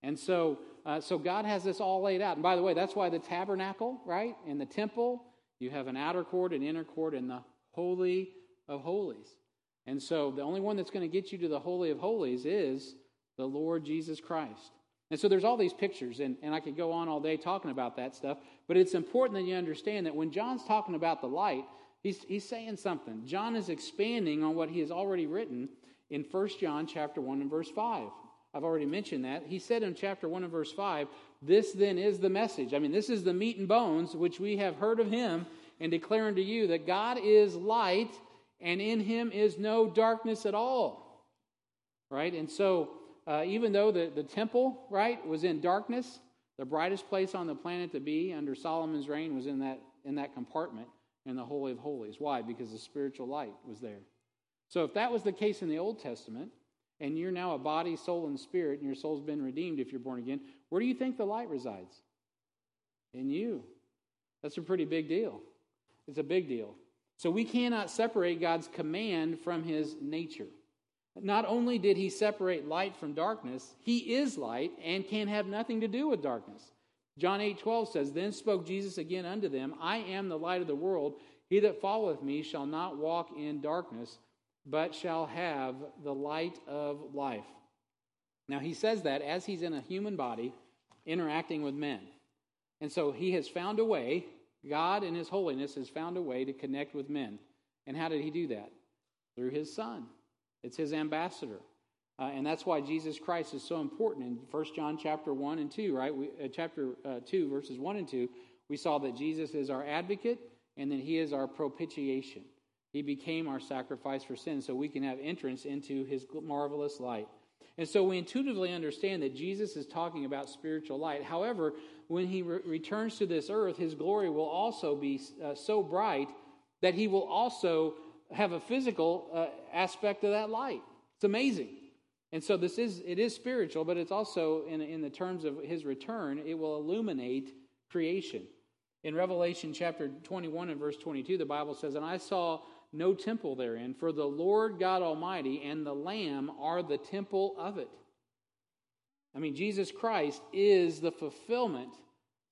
And so uh, so God has this all laid out. And by the way, that's why the tabernacle, right, and the temple, you have an outer court, an inner court, and the Holy of Holies. And so the only one that's going to get you to the Holy of Holies is the Lord Jesus Christ. And so there's all these pictures, and, and I could go on all day talking about that stuff, but it's important that you understand that when John's talking about the light, he's he's saying something. John is expanding on what he has already written in First John chapter one and verse five. I've already mentioned that. He said in chapter one and verse five, this then is the message. I mean, this is the meat and bones which we have heard of him and declare unto you that God is light, and in him is no darkness at all, right? And so uh, even though the, the temple, right, was in darkness, the brightest place on the planet to be under Solomon's reign was in that in that compartment in the Holy of Holies. Why? Because the spiritual light was there. So if that was the case in the Old Testament, and you're now a body, soul, and spirit, and your soul's been redeemed if you're born again, where do you think the light resides? In you. That's a pretty big deal. It's a big deal. So we cannot separate God's command from his nature. Not only did he separate light from darkness, he is light and can have nothing to do with darkness. John eight twelve says, Then spoke Jesus again unto them, I am the light of the world. He that followeth me shall not walk in darkness, but shall have the light of life. Now he says that as he's in a human body interacting with men. And so he has found a way. God in his holiness has found a way to connect with men. And how did he do that? Through his son. It's his ambassador. Uh, and that's why Jesus Christ is so important. In First John chapter one and two, right? We, uh, chapter uh, two, verses one and two, we saw that Jesus is our advocate and that he is our propitiation. He became our sacrifice for sin so we can have entrance into his marvelous light. And so we intuitively understand that Jesus is talking about spiritual light. However, when he re- returns to this earth, his glory will also be uh, so bright that he will also have a physical uh, aspect of that light. It's amazing. And so this is it is spiritual, but it's also, in, in the terms of his return, it will illuminate creation. In Revelation chapter twenty-one and verse twenty-two, the Bible says, And I saw no temple therein, for the Lord God Almighty and the Lamb are the temple of it. I mean, Jesus Christ is the fulfillment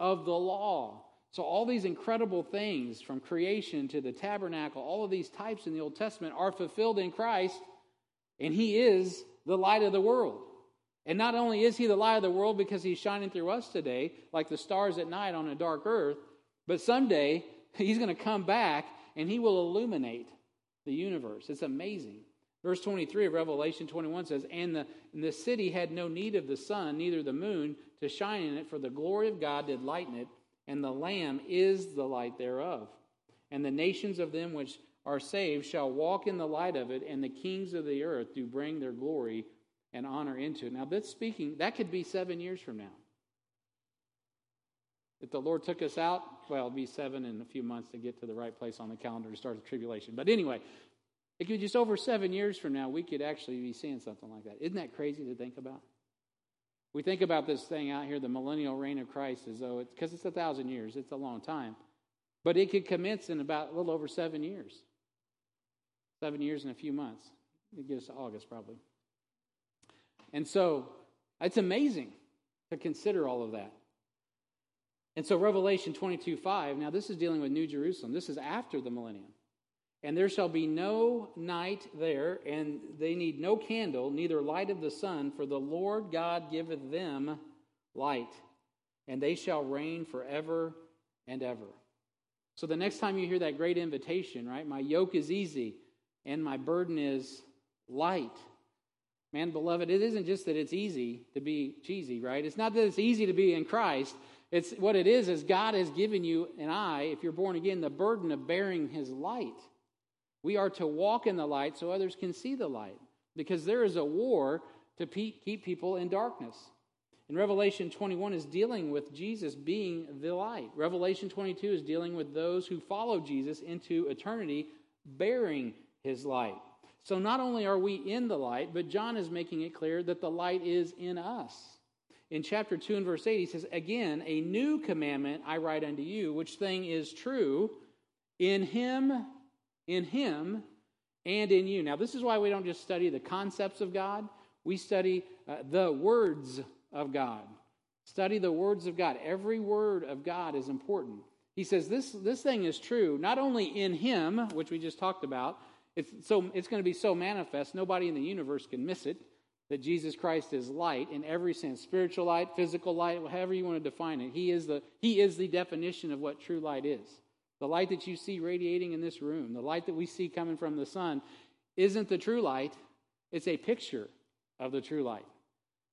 of the law. So all these incredible things from creation to the tabernacle, all of these types in the Old Testament are fulfilled in Christ, and he is the light of the world. And not only is he the light of the world because he's shining through us today, like the stars at night on a dark earth, but someday he's going to come back and he will illuminate the universe. It's amazing. Verse twenty-three of Revelation twenty-one says, And the, and the city had no need of the sun, neither the moon, to shine in it, for the glory of God did lighten it, and the Lamb is the light thereof. And the nations of them which are saved shall walk in the light of it, and the kings of the earth do bring their glory and honor into it. Now, that's speaking, that could be seven years from now. If the Lord took us out, well, it'll be seven in a few months to get to the right place on the calendar to start the tribulation. But anyway, it could be just over seven years from now, we could actually be seeing something like that. Isn't that crazy to think about? We think about this thing out here, the millennial reign of Christ, as though it's, because it's a thousand years, it's a long time. But it could commence in about a little over seven years. Seven years and a few months. It gives us to August, probably. And so, it's amazing to consider all of that. And so Revelation twenty-two five, now this is dealing with New Jerusalem. This is after the millennium. And there shall be no night there, and they need no candle, neither light of the sun, for the Lord God giveth them light, and they shall reign forever and ever. So the next time you hear that great invitation, right, my yoke is easy, and my burden is light. Man, beloved, it isn't just that it's easy to be cheesy, right? It's not that it's easy to be in Christ. It's what it is, is God has given you and I, if you're born again, the burden of bearing his light. We are to walk in the light so others can see the light, because there is a war to pe- keep people in darkness. And Revelation twenty-one is dealing with Jesus being the light. Revelation twenty-two is dealing with those who follow Jesus into eternity, bearing his light. So not only are we in the light, but John is making it clear that the light is in us. In chapter two and verse eight, he says, "Again, a new commandment I write unto you, which thing is true in him, in him, and in you." Now, this is why we don't just study the concepts of God. We study uh, the words of God. Study the words of God. Every word of God is important. He says this, this thing is true, not only in him, which we just talked about. It's so it's going to be so manifest, nobody in the universe can miss it, that Jesus Christ is light in every sense, spiritual light, physical light, however you want to define it. He is the he is the definition of what true light is. The light that you see radiating in this room, the light that we see coming from the sun, isn't the true light. It's a picture of the true light.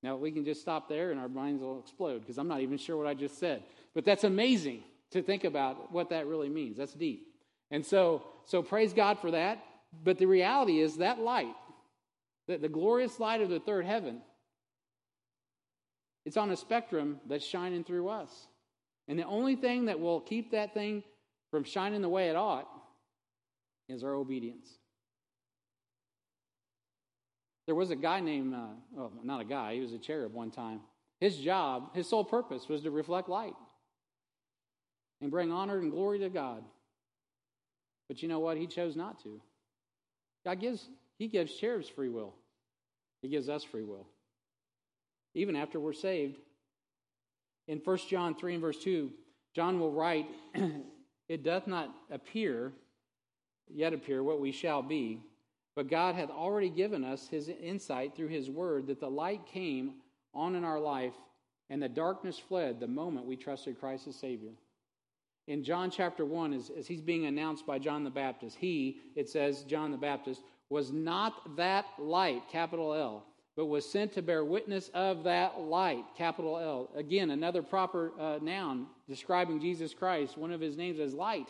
Now, we can just stop there and our minds will explode, because I'm not even sure what I just said. But that's amazing to think about what that really means. That's deep. And so, so praise God for that. But the reality is that light, the, the glorious light of the third heaven, it's on a spectrum that's shining through us. And the only thing that will keep that thing from shining the way it ought is our obedience. There was a guy named, uh, well, not a guy, he was a cherub one time. His job, his sole purpose was to reflect light and bring honor and glory to God. But you know what? He chose not to. God gives, he gives cherubs free will. He gives us free will, even after we're saved. In First John three and verse two, John will write, "It doth not appear, yet appear, what we shall be, but God hath already given us his insight through his word, that the light came on in our life, and the darkness fled the moment we trusted Christ as Savior." In John chapter one, as, as he's being announced by John the Baptist, he, it says, John the Baptist, was not that light, capital L, but was sent to bear witness of that light, capital L. Again, another proper uh, noun describing Jesus Christ. One of his names is light,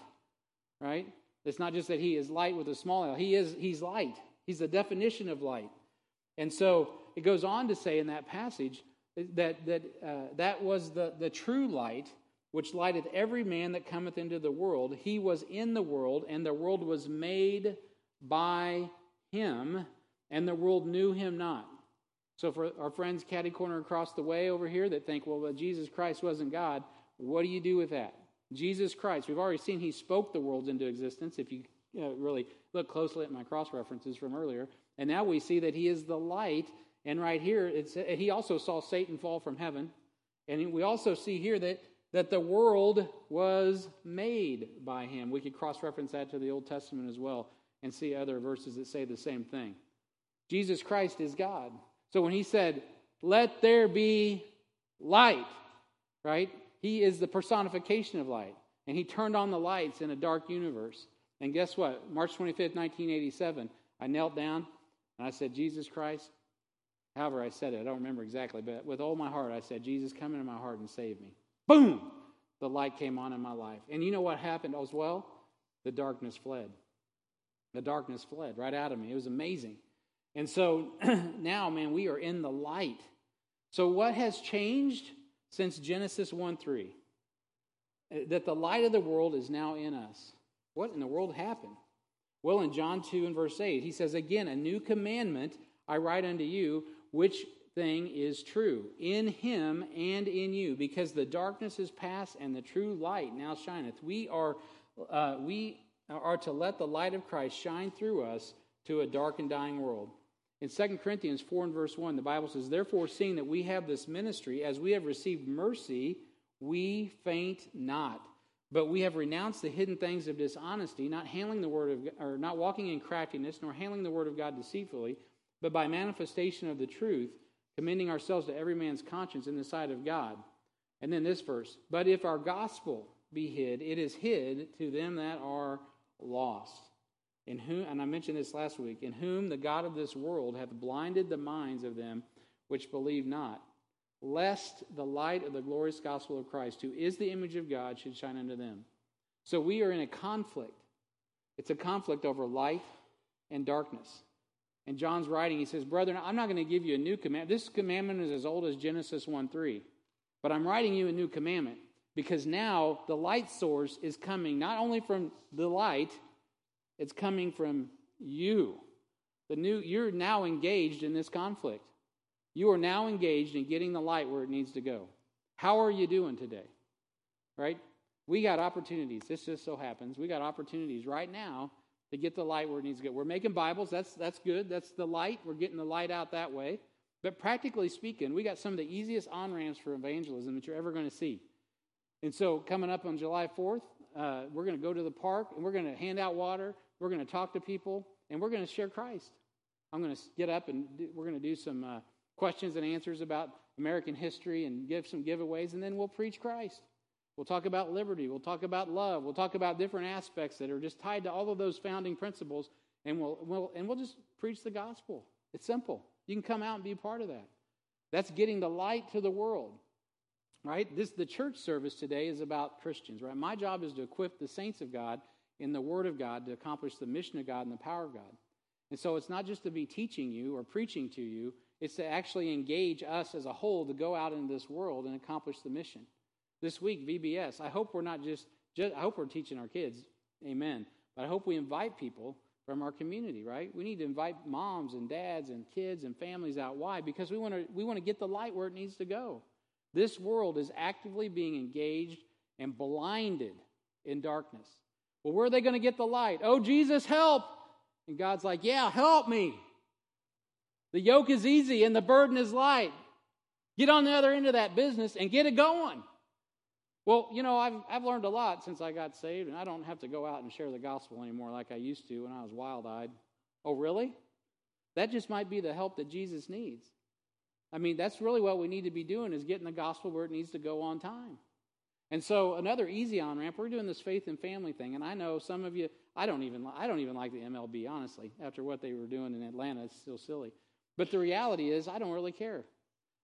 right? It's not just that he is light with a small L. He is, he's light. He's the definition of light. And so it goes on to say in that passage that that uh, that was the, the true light, which lighteth every man that cometh into the world. He was in the world, and the world was made by him, and the world knew him not. So for our friends catty corner across the way over here that think, well, well, Jesus Christ wasn't God, what do you do with that? Jesus Christ, we've already seen he spoke the worlds into existence, if you, you know, really look closely at my cross-references from earlier. And now we see that he is the light, and right here, it's, he also saw Satan fall from heaven. And we also see here that that the world was made by him. We could cross-reference that to the Old Testament as well and see other verses that say the same thing. Jesus Christ is God. So when he said, "Let there be light," right? He is the personification of light. And he turned on the lights in a dark universe. And guess what? March twenty-fifth, nineteen eighty-seven, I knelt down and I said, "Jesus Christ," however I said it, I don't remember exactly, but with all my heart I said, "Jesus, come into my heart and save me." Boom! The light came on in my life. And you know what happened as well? The darkness fled. The darkness fled right out of me. It was amazing. And so now, man, we are in the light. So what has changed since Genesis one three? That the light of the world is now in us. What in the world happened? Well, in John two and verse eight, he says, "Again, a new commandment I write unto you, which thing is true in him and in you, because the darkness is past and the true light now shineth." We are uh, we are to let the light of Christ shine through us to a dark and dying world. In Second Corinthians four and verse one, the Bible says, "Therefore, seeing that we have this ministry, as we have received mercy, we faint not, but we have renounced the hidden things of dishonesty, not handling the word of, or not walking in craftiness, nor handling the word of God deceitfully, but by manifestation of the truth, commending ourselves to every man's conscience in the sight of God." And then this verse, "But if our gospel be hid, it is hid to them that are lost." in whom, and I mentioned this last week, in whom the God of this world hath blinded the minds of them which believe not, lest the light of the glorious gospel of Christ, who is the image of God, should shine unto them. So we are in a conflict. It's a conflict over light and darkness. In John's writing, he says, brethren, I'm not going to give you a new commandment. This commandment is as old as Genesis one three. But I'm writing you a new commandment, because now the light source is coming not only from the light, it's coming from you. The new, you're now engaged in this conflict. You are now engaged in getting the light where it needs to go. How are you doing today? Right? We got opportunities. This just so happens. We got opportunities right now to get the light where it needs to go. We're making Bibles. That's that's good. That's the light. We're getting the light out that way. But practically speaking, we got some of the easiest on-ramps for evangelism that you're ever going to see. And so coming up on July fourth, uh, we're going to go to the park, and we're going to hand out water. We're going to talk to people, and we're going to share Christ. I'm going to get up, and do, we're going to do some uh, questions and answers about American history and give some giveaways, and then we'll preach Christ. We'll talk about liberty. We'll talk about love. We'll talk about different aspects that are just tied to all of those founding principles, and we'll, we'll and we'll just preach the gospel. It's simple. You can come out and be a part of that. That's getting the light to the world, right? This the church service today is about Christians, right? My job is to equip the saints of God in the Word of God to accomplish the mission of God and the power of God. And so it's not just to be teaching you or preaching to you. It's to actually engage us as a whole to go out into this world and accomplish the mission. This week, V B S, I hope we're not just, just I hope we're teaching our kids, amen, but I hope we invite people from our community, right? We need to invite moms and dads and kids and families out. Why? Because we want to we want to get the light where it needs to go. This world is actively being engaged and blinded in darkness. Well, where are they going to get the light? Oh, Jesus, help! And God's like, yeah, help me. The yoke is easy and the burden is light. Get on the other end of that business and get it going. Well, you know, I've I've learned a lot since I got saved, and I don't have to go out and share the gospel anymore like I used to when I was wild-eyed. Oh, really? That just might be the help that Jesus needs. I mean, that's really what we need to be doing is getting the gospel where it needs to go on time. And so another easy on-ramp, we're doing this faith and family thing, and I know some of you, I don't even I don't even like the M L B, honestly. After what they were doing in Atlanta, it's still silly. But the reality is I don't really care.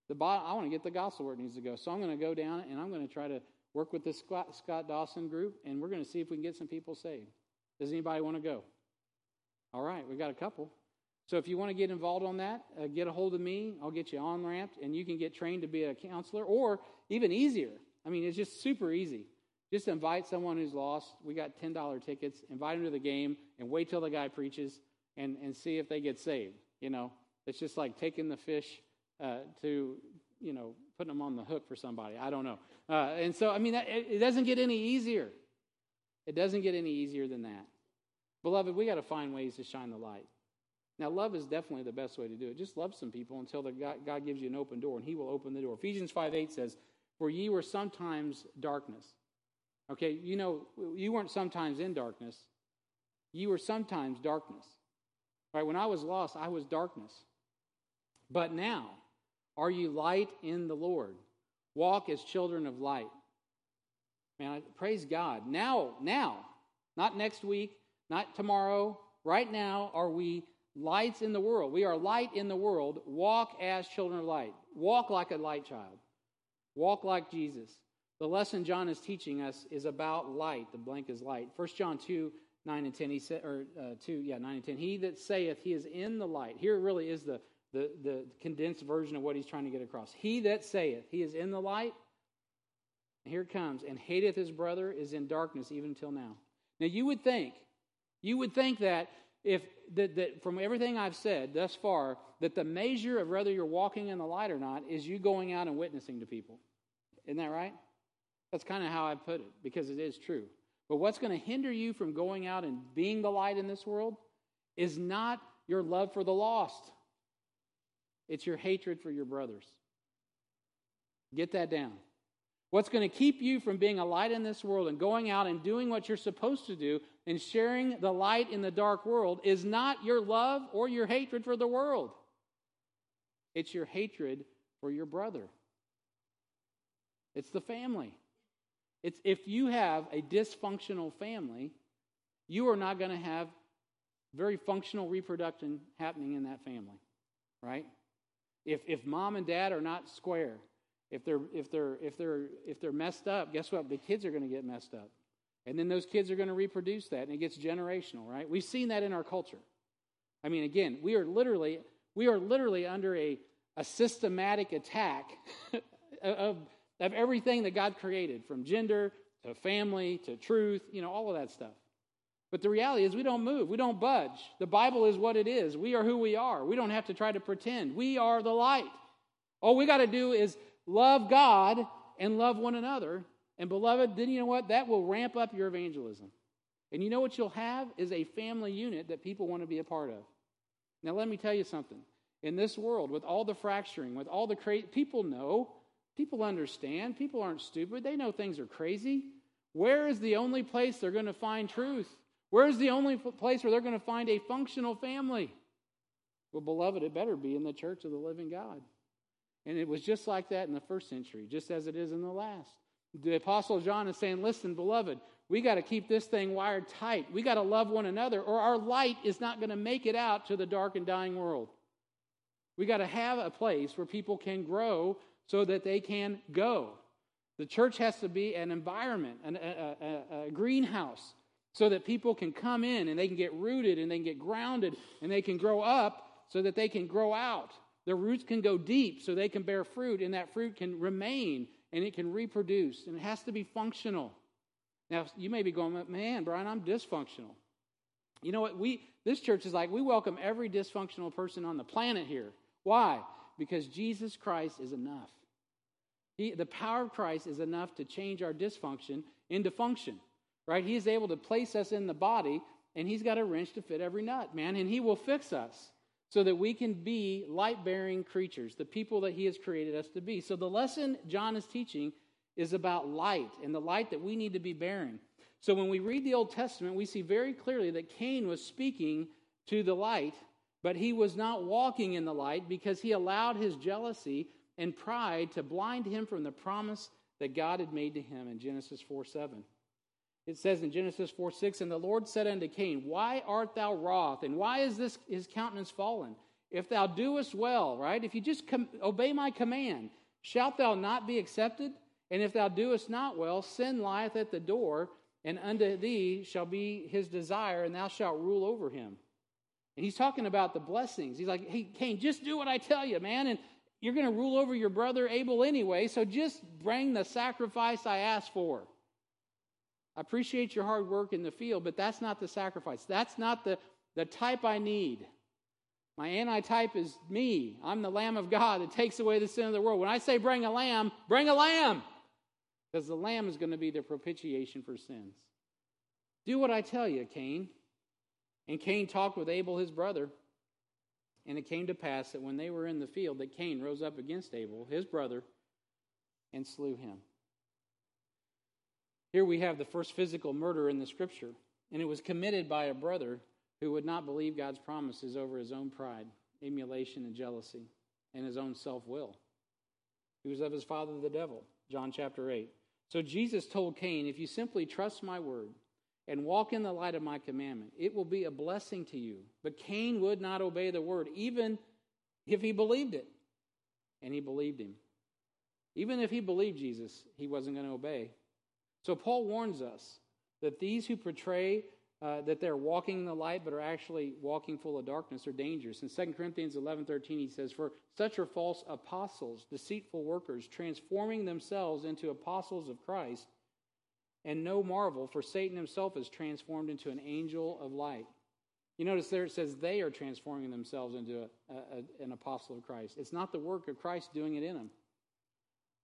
The bottom, I want to get the gospel where it needs to go, so I'm going to go down and I'm going to try to work with this Scott, Scott Dawson group, and we're going to see if we can get some people saved. Does anybody want to go? All right, we've got a couple. So if you want to get involved on that, uh, get a hold of me. I'll get you on-ramped, and you can get trained to be a counselor, or even easier. I mean, it's just super easy. Just invite someone who's lost. We got ten dollar tickets. Invite them to the game, and wait till the guy preaches, and, and see if they get saved. You know, it's just like taking the fish uh, to, you know, putting them on the hook for somebody. I don't know. Uh, and so, I mean, that, it, it doesn't get any easier. It doesn't get any easier than that. Beloved, we got to find ways to shine the light. Now, love is definitely the best way to do it. Just love some people until the God, God gives you an open door, and he will open the door. Ephesians five eight says, for ye were sometimes darkness. Okay, you know, you weren't sometimes in darkness. You were sometimes darkness. Right? When I was lost, I was darkness. But now, are you light in the Lord? Walk as children of light. Man, I, praise God. Now, now, not next week, not tomorrow, right now are we lights in the world. We are light in the world. Walk as children of light. Walk like a light child. Walk like Jesus. The lesson John is teaching us is about light. The blank is light. First John two, nine and ten, he said, or uh, two, yeah, nine and ten. He that saith he is in the light. Here really is the The, the condensed version of what he's trying to get across. He that saith, he is in the light, and here it comes, and hateth his brother is in darkness even till now. Now you would think, you would think that if that, that from everything I've said thus far, that the measure of whether you're walking in the light or not is you going out and witnessing to people. Isn't that right? That's kind of how I put it, because it is true. But what's going to hinder you from going out and being the light in this world is not your love for the lost. It's your hatred for your brothers. Get that down. What's going to keep you from being a light in this world and going out and doing what you're supposed to do and sharing the light in the dark world is not your love or your hatred for the world. It's your hatred for your brother. It's the family. It's if you have a dysfunctional family, you are not going to have very functional reproduction happening in that family, right? If if mom and dad are not square, if they're if they're if they're if they're messed up, guess what? The kids are going to get messed up, and then those kids are going to reproduce that, and it gets generational, right? We've seen that in our culture. I mean, again, we are literally we are literally under a a systematic attack of of everything that God created, from gender to family to truth, you know, all of that stuff. But the reality is we don't move. We don't budge. The Bible is what it is. We are who we are. We don't have to try to pretend. We are the light. All we got to do is love God and love one another. And beloved, then you know what? That will ramp up your evangelism. And you know what you'll have is a family unit that people want to be a part of. Now let me tell you something. In this world, with all the fracturing, with all the crazy, people know, people understand, people aren't stupid. They know things are crazy. Where is the only place they're going to find truth? Where's the only place where they're going to find a functional family? Well, beloved, it better be in the church of the living God. And it was just like that in the first century, just as it is in the last. The Apostle John is saying, listen, beloved, we got to keep this thing wired tight. We got to love one another, or our light is not going to make it out to the dark and dying world. We got to have a place where people can grow so that they can go. The church has to be an environment, an, a, a, a greenhouse, so that people can come in and they can get rooted and they can get grounded and they can grow up so that they can grow out. Their roots can go deep so they can bear fruit, and that fruit can remain and it can reproduce, and it has to be functional. Now, you may be going, man, Brian, I'm dysfunctional. You know what? We this church is like, we welcome every dysfunctional person on the planet here. Why? Because Jesus Christ is enough. He, the power of Christ is enough to change our dysfunction into function. Right? He is able to place us in the body, and he's got a wrench to fit every nut, man. And he will fix us so that we can be light-bearing creatures, the people that he has created us to be. So the lesson John is teaching is about light, and the light that we need to be bearing. So when we read the Old Testament, we see very clearly that Cain was speaking to the light, but he was not walking in the light because he allowed his jealousy and pride to blind him from the promise that God had made to him in Genesis four seven. It says in Genesis four six, and the Lord said unto Cain, why art thou wroth? And why is this his countenance fallen? If thou doest well, right? If you just com- obey my command, shalt thou not be accepted? And if thou doest not well, sin lieth at the door, and unto thee shall be his desire, and thou shalt rule over him. And he's talking about the blessings. He's like, hey, Cain, just do what I tell you, man. And you're going to rule over your brother Abel anyway, so just bring the sacrifice I asked for. I appreciate your hard work in the field, but that's not the sacrifice. That's not the, the type I need. My anti-type is me. I'm the Lamb of God that takes away the sin of the world. When I say bring a lamb, bring a lamb, because the lamb is going to be the propitiation for sins. Do what I tell you, Cain. And Cain talked with Abel, his brother. And it came to pass that when they were in the field, that Cain rose up against Abel, his brother, and slew him. Here we have the first physical murder in the scripture, and it was committed by a brother who would not believe God's promises over his own pride, emulation, and jealousy, and his own self-will. He was of his father the devil, John chapter eight. So Jesus told Cain, if you simply trust my word and walk in the light of my commandment, it will be a blessing to you. But Cain would not obey the word, even if he believed it. And he believed him. Even if he believed Jesus, he wasn't going to obey. So Paul warns us that these who portray uh, that they're walking in the light but are actually walking full of darkness are dangerous. In Second Corinthians eleven thirteen, he says, for such are false apostles, deceitful workers, transforming themselves into apostles of Christ, and no marvel, for Satan himself is transformed into an angel of light. You notice there it says they are transforming themselves into a, a, an apostle of Christ. It's not the work of Christ doing it in them.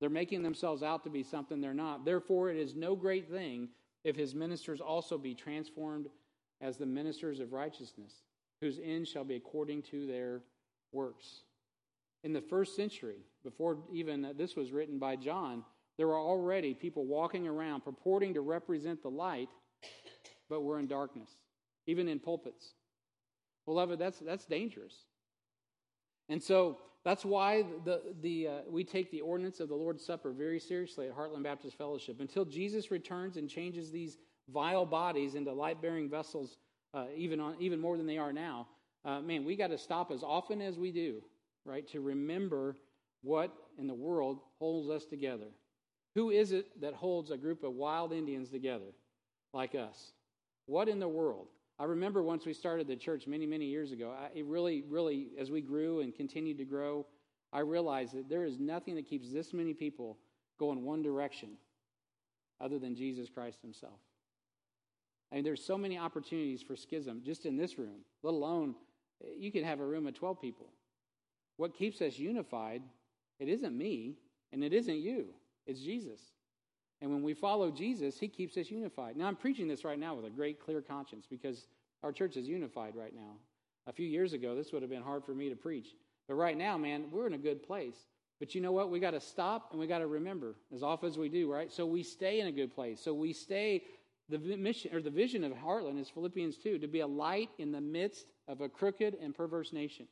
They're making themselves out to be something they're not. Therefore, it is no great thing if his ministers also be transformed as the ministers of righteousness, whose end shall be according to their works. In the first century, before even this was written by John, there were already people walking around purporting to represent the light, but were in darkness, even in pulpits. Beloved, that's that's dangerous. And so that's why the the uh, we take the ordinance of the Lord's Supper very seriously at Heartland Baptist Fellowship. Until Jesus returns and changes these vile bodies into light-bearing vessels uh, even on even more than they are now. Uh, man, we got to stop as often as we do, right, to remember what in the world holds us together. Who is it that holds a group of wild Indians together like us? What in the world? I remember once we started the church many, many years ago, I, it really, really, as we grew and continued to grow, I realized that there is nothing that keeps this many people going one direction other than Jesus Christ himself. I mean, there's so many opportunities for schism just in this room, let alone you could have a room of twelve people. What keeps us unified, it isn't me and it isn't you. It's Jesus. And when we follow Jesus, he keeps us unified. Now, I'm preaching this right now with a great, clear conscience because our church is unified right now. A few years ago, this would have been hard for me to preach. But right now, man, we're in a good place. But you know what? We got to stop and we got to remember as often as we do, right? So we stay in a good place. So we stay, the mission or the vision of Heartland is Philippians two, to be a light in the midst of a crooked and perverse nation.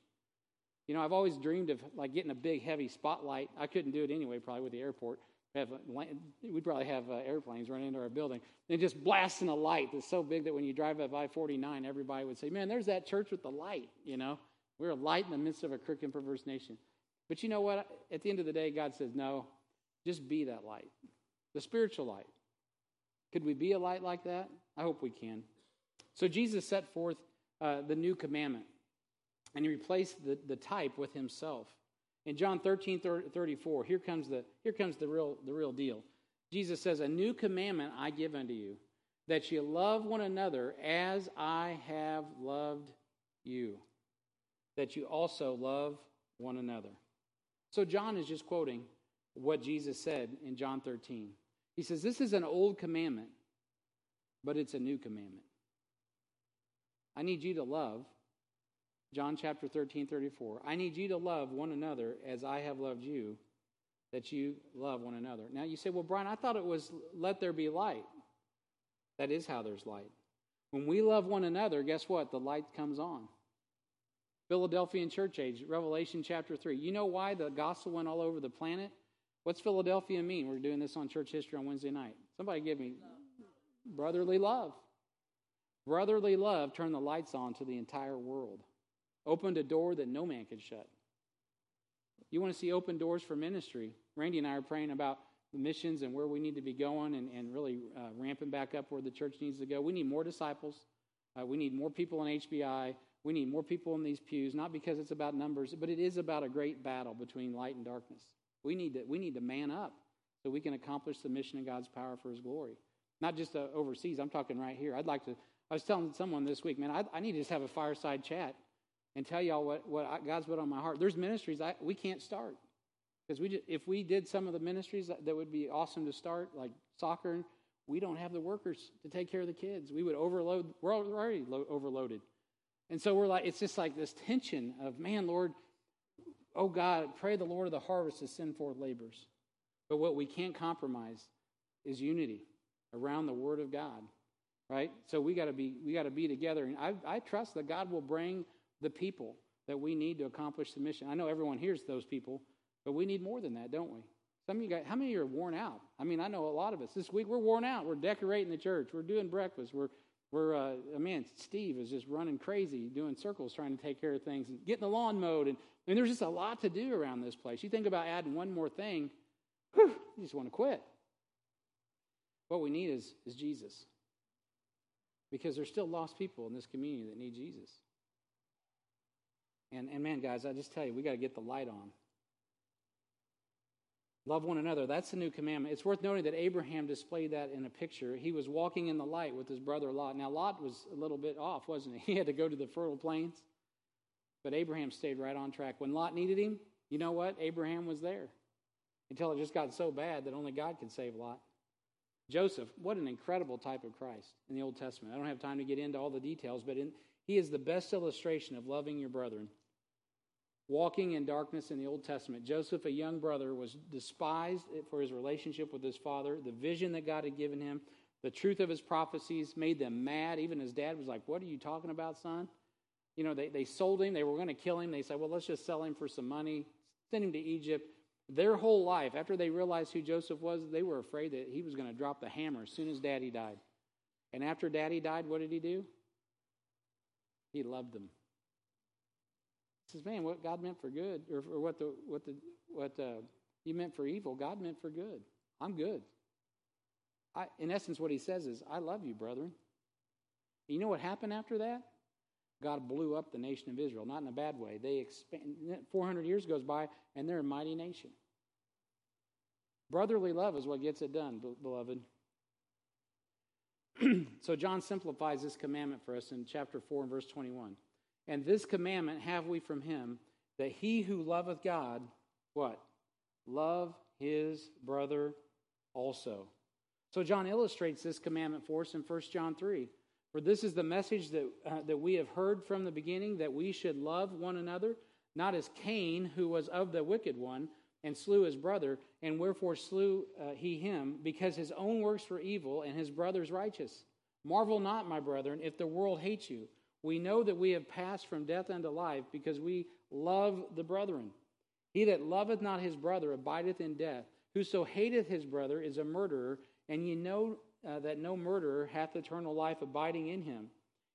You know, I've always dreamed of like getting a big, heavy spotlight. I couldn't do it anyway, probably with the airport. Have, we'd probably have uh, airplanes running into our building and just blasting a light that's so big that when you drive up I forty-nine, everybody would say, man, there's that church with the light, you know. We're a light in the midst of a crooked and perverse nation. But you know what? At the end of the day, God says, no, just be that light, the spiritual light. Could we be a light like that? I hope we can. So Jesus set forth uh, the new commandment, and he replaced the, the type with himself. In John thirteen thirty-four, here comes the here comes the real the real deal. Jesus says, "A new commandment I give unto you, that you love one another as I have loved you, that you also love one another." So John is just quoting what Jesus said in John thirteen. He says, "This is an old commandment, but it's a new commandment. I need you to love." John chapter thirteen thirty-four. I need you to love one another as I have loved you, that you love one another. Now you say, well, Brian, I thought it was let there be light. That is how there's light. When we love one another, guess what? The light comes on. Philadelphian church age, Revelation chapter three. You know why the gospel went all over the planet? What's Philadelphia mean? We're doing this on church history on Wednesday night. Somebody give me brotherly love. Brotherly love turned the lights on to the entire world. Opened a door that no man could shut. You want to see open doors for ministry? Randy and I are praying about the missions and where we need to be going and, and really uh, ramping back up where the church needs to go. We need more disciples. Uh, we need more people in H B I. We need more people in these pews, not because it's about numbers, but it is about a great battle between light and darkness. We need to, we need to man up so we can accomplish the mission of God's power for his glory. Not just uh, overseas. I'm talking right here. I'd like to, I was telling someone this week, man, I, I need to just have a fireside chat and tell y'all what, what I, God's put on my heart. There's ministries I, we can't start. Because we just, if we did some of the ministries that, that would be awesome to start, like soccer, we don't have the workers to take care of the kids. We would overload. We're already lo- overloaded. And so we're like, it's just like this tension of, man, Lord, oh God, pray the Lord of the harvest to send forth laborers. But what we can't compromise is unity around the word of God, right? So we got to be we got to be together. And I, I trust that God will bring the people that we need to accomplish the mission. I know everyone hears those people, but we need more than that, don't we? Some of you guys, how many of you are worn out? I mean, I know a lot of us. This week we're worn out. We're decorating the church. We're doing breakfast. We're, we're uh, man, Steve is just running crazy, doing circles, trying to take care of things, and getting the lawn mowed. And, and there's just a lot to do around this place. You think about adding one more thing, whew, you just want to quit. What we need is, is Jesus. Because there's still lost people in this community that need Jesus. And, and man, guys, I just tell you, we got to get the light on. Love one another. That's the new commandment. It's worth noting that Abraham displayed that in a picture. He was walking in the light with his brother Lot. Now, Lot was a little bit off, wasn't he? He had to go to the fertile plains. But Abraham stayed right on track. When Lot needed him, you know what? Abraham was there until it just got so bad that only God could save Lot. Joseph, what an incredible type of Christ in the Old Testament. I don't have time to get into all the details, but in, he is the best illustration of loving your brethren. Walking in darkness in the Old Testament, Joseph, a young brother, was despised for his relationship with his father. The vision that God had given him, the truth of his prophecies made them mad. Even his dad was like, what are you talking about, son? You know, they, they sold him. They were going to kill him. They said, well, let's just sell him for some money, send him to Egypt. Their whole life, after they realized who Joseph was, they were afraid that he was going to drop the hammer as soon as daddy died. And after daddy died, what did he do? He loved them. He says, man, what God meant for good, or, or what the what the what uh, He meant for evil, God meant for good. I'm good. I, in essence, what He says is, I love you, brethren. And you know what happened after that? God blew up the nation of Israel, not in a bad way. They expand. four hundred years goes by, and they're a mighty nation. Brotherly love is what gets it done, beloved. So John simplifies this commandment for us in chapter four and verse twenty-one. And this commandment have we from him, that he who loveth God, what? Love his brother also. So John illustrates this commandment for us in First John three. For this is the message that uh, that we have heard from the beginning, that we should love one another, not as Cain, who was of the wicked one, and slew his brother, and wherefore slew uh, he him, because his own works were evil, and his brother's righteous. Marvel not, my brethren, if the world hates you. We know that we have passed from death unto life, because we love the brethren. He that loveth not his brother abideth in death. Whoso hateth his brother is a murderer, and ye know uh, that no murderer hath eternal life abiding in him.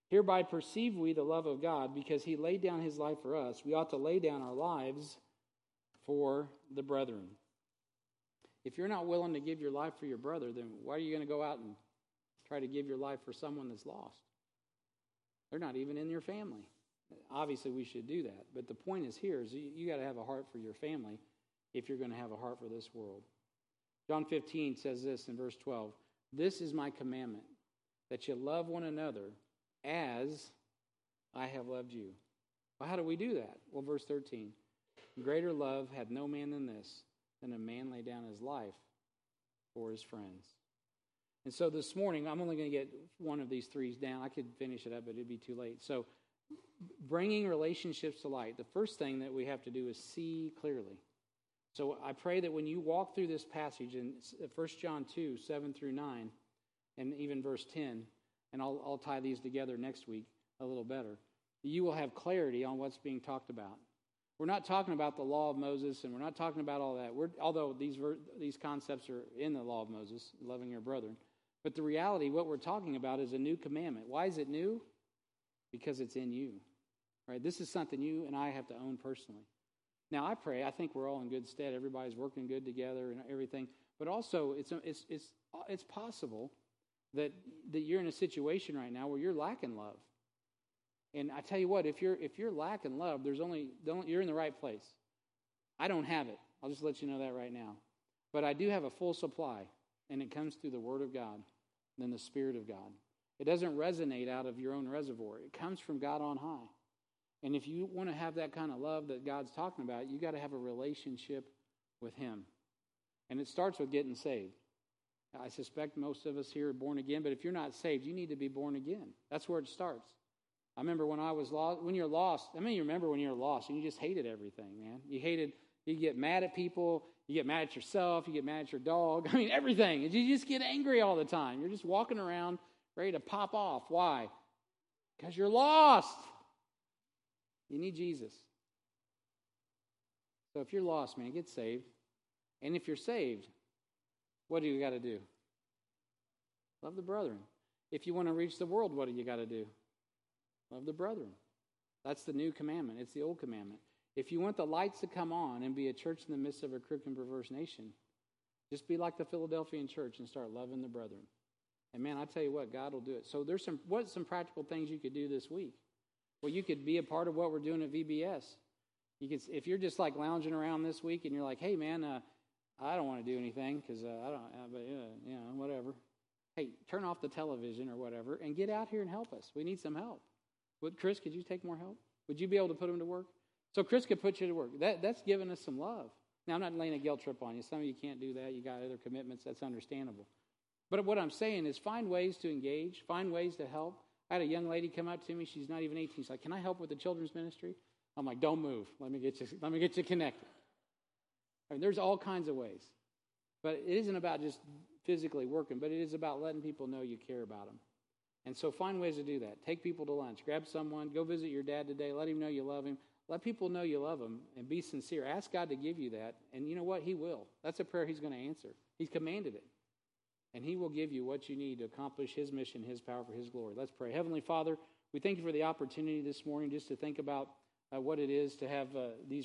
Hereby perceive we the love of God, because he laid down his life for us. We ought to lay down our lives for the brethren. If you're not willing to give your life for your brother, then why are you going to go out and try to give your life for someone that's lost? They're not even in your family. Obviously, we should do that. But the point is here is you, you got to have a heart for your family if you're going to have a heart for this world. John fifteen says this in verse twelve. This is my commandment, that you love one another as I have loved you. Well, how do we do that? Well, verse thirteen. Greater love hath no man than this, than a man lay down his life for his friends. And so this morning, I'm only going to get one of these threes down. I could finish it up, but it'd be too late. So bringing relationships to light, the first thing that we have to do is see clearly. So I pray that when you walk through this passage in First John two, seven through nine, and even verse ten, and I'll, I'll tie these together next week a little better, you will have clarity on what's being talked about. We're not talking about the law of Moses, and we're not talking about all that. We're, although these ver- these concepts are in the law of Moses, loving your brethren. But the reality, what we're talking about is a new commandment. Why is it new? Because it's in you. Right? This is something you and I have to own personally. Now, I pray, I think we're all in good stead. Everybody's working good together and everything. But also, it's it's it's it's possible that that you're in a situation right now where you're lacking love. And I tell you what, if you're if you're lacking love, there's only don't, you're in the right place. I don't have it. I'll just let you know that right now. But I do have a full supply, and it comes through the Word of God and then the Spirit of God. It doesn't resonate out of your own reservoir. It comes from God on high. And if you want to have that kind of love that God's talking about, you got to have a relationship with Him. And it starts with getting saved. I suspect most of us here are born again, but if you're not saved, you need to be born again. That's where it starts. I remember when I was lost, when you're lost, I mean, you remember when you're lost and you just hated everything, man. You hated, you get mad at people, you get mad at yourself, you get mad at your dog. I mean, everything. You just get angry all the time. You're just walking around ready to pop off. Why? Because you're lost. You need Jesus. So if you're lost, man, get saved. And if you're saved, what do you got to do? Love the brethren. If you want to reach the world, what do you got to do? Love the brethren. That's the new commandment. It's the old commandment. If you want the lights to come on and be a church in the midst of a crooked and perverse nation, just be like the Philadelphian church and start loving the brethren. And man, I tell you what, God will do it. So there's some what some practical things you could do this week. Well, you could be a part of what we're doing at V B S. You could, if you're just like lounging around this week and you're like, hey man, uh, I don't want to do anything because uh, I don't, uh, but uh, you know, whatever. Hey, turn off the television or whatever and get out here and help us. We need some help. Would, Chris, could you take more help? Would you be able to put him to work? So Chris could put you to work. That, that's giving us some love. Now, I'm not laying a guilt trip on you. Some of you can't do that. You got other commitments. That's understandable. But what I'm saying is find ways to engage. Find ways to help. I had a young lady come up to me. She's not even eighteen. She's like, can I help with the children's ministry? I'm like, don't move. Let me get you, let me get you connected. I mean, there's all kinds of ways. But it isn't about just physically working, but it is about letting people know you care about them. And so find ways to do that. Take people to lunch. Grab someone. Go visit your dad today. Let him know you love him. Let people know you love him and be sincere. Ask God to give you that. And you know what? He will. That's a prayer he's going to answer. He's commanded it. And he will give you what you need to accomplish his mission, his power for his glory. Let's pray. Heavenly Father, We thank you for the opportunity this morning just to think about uh, what it is to have uh, these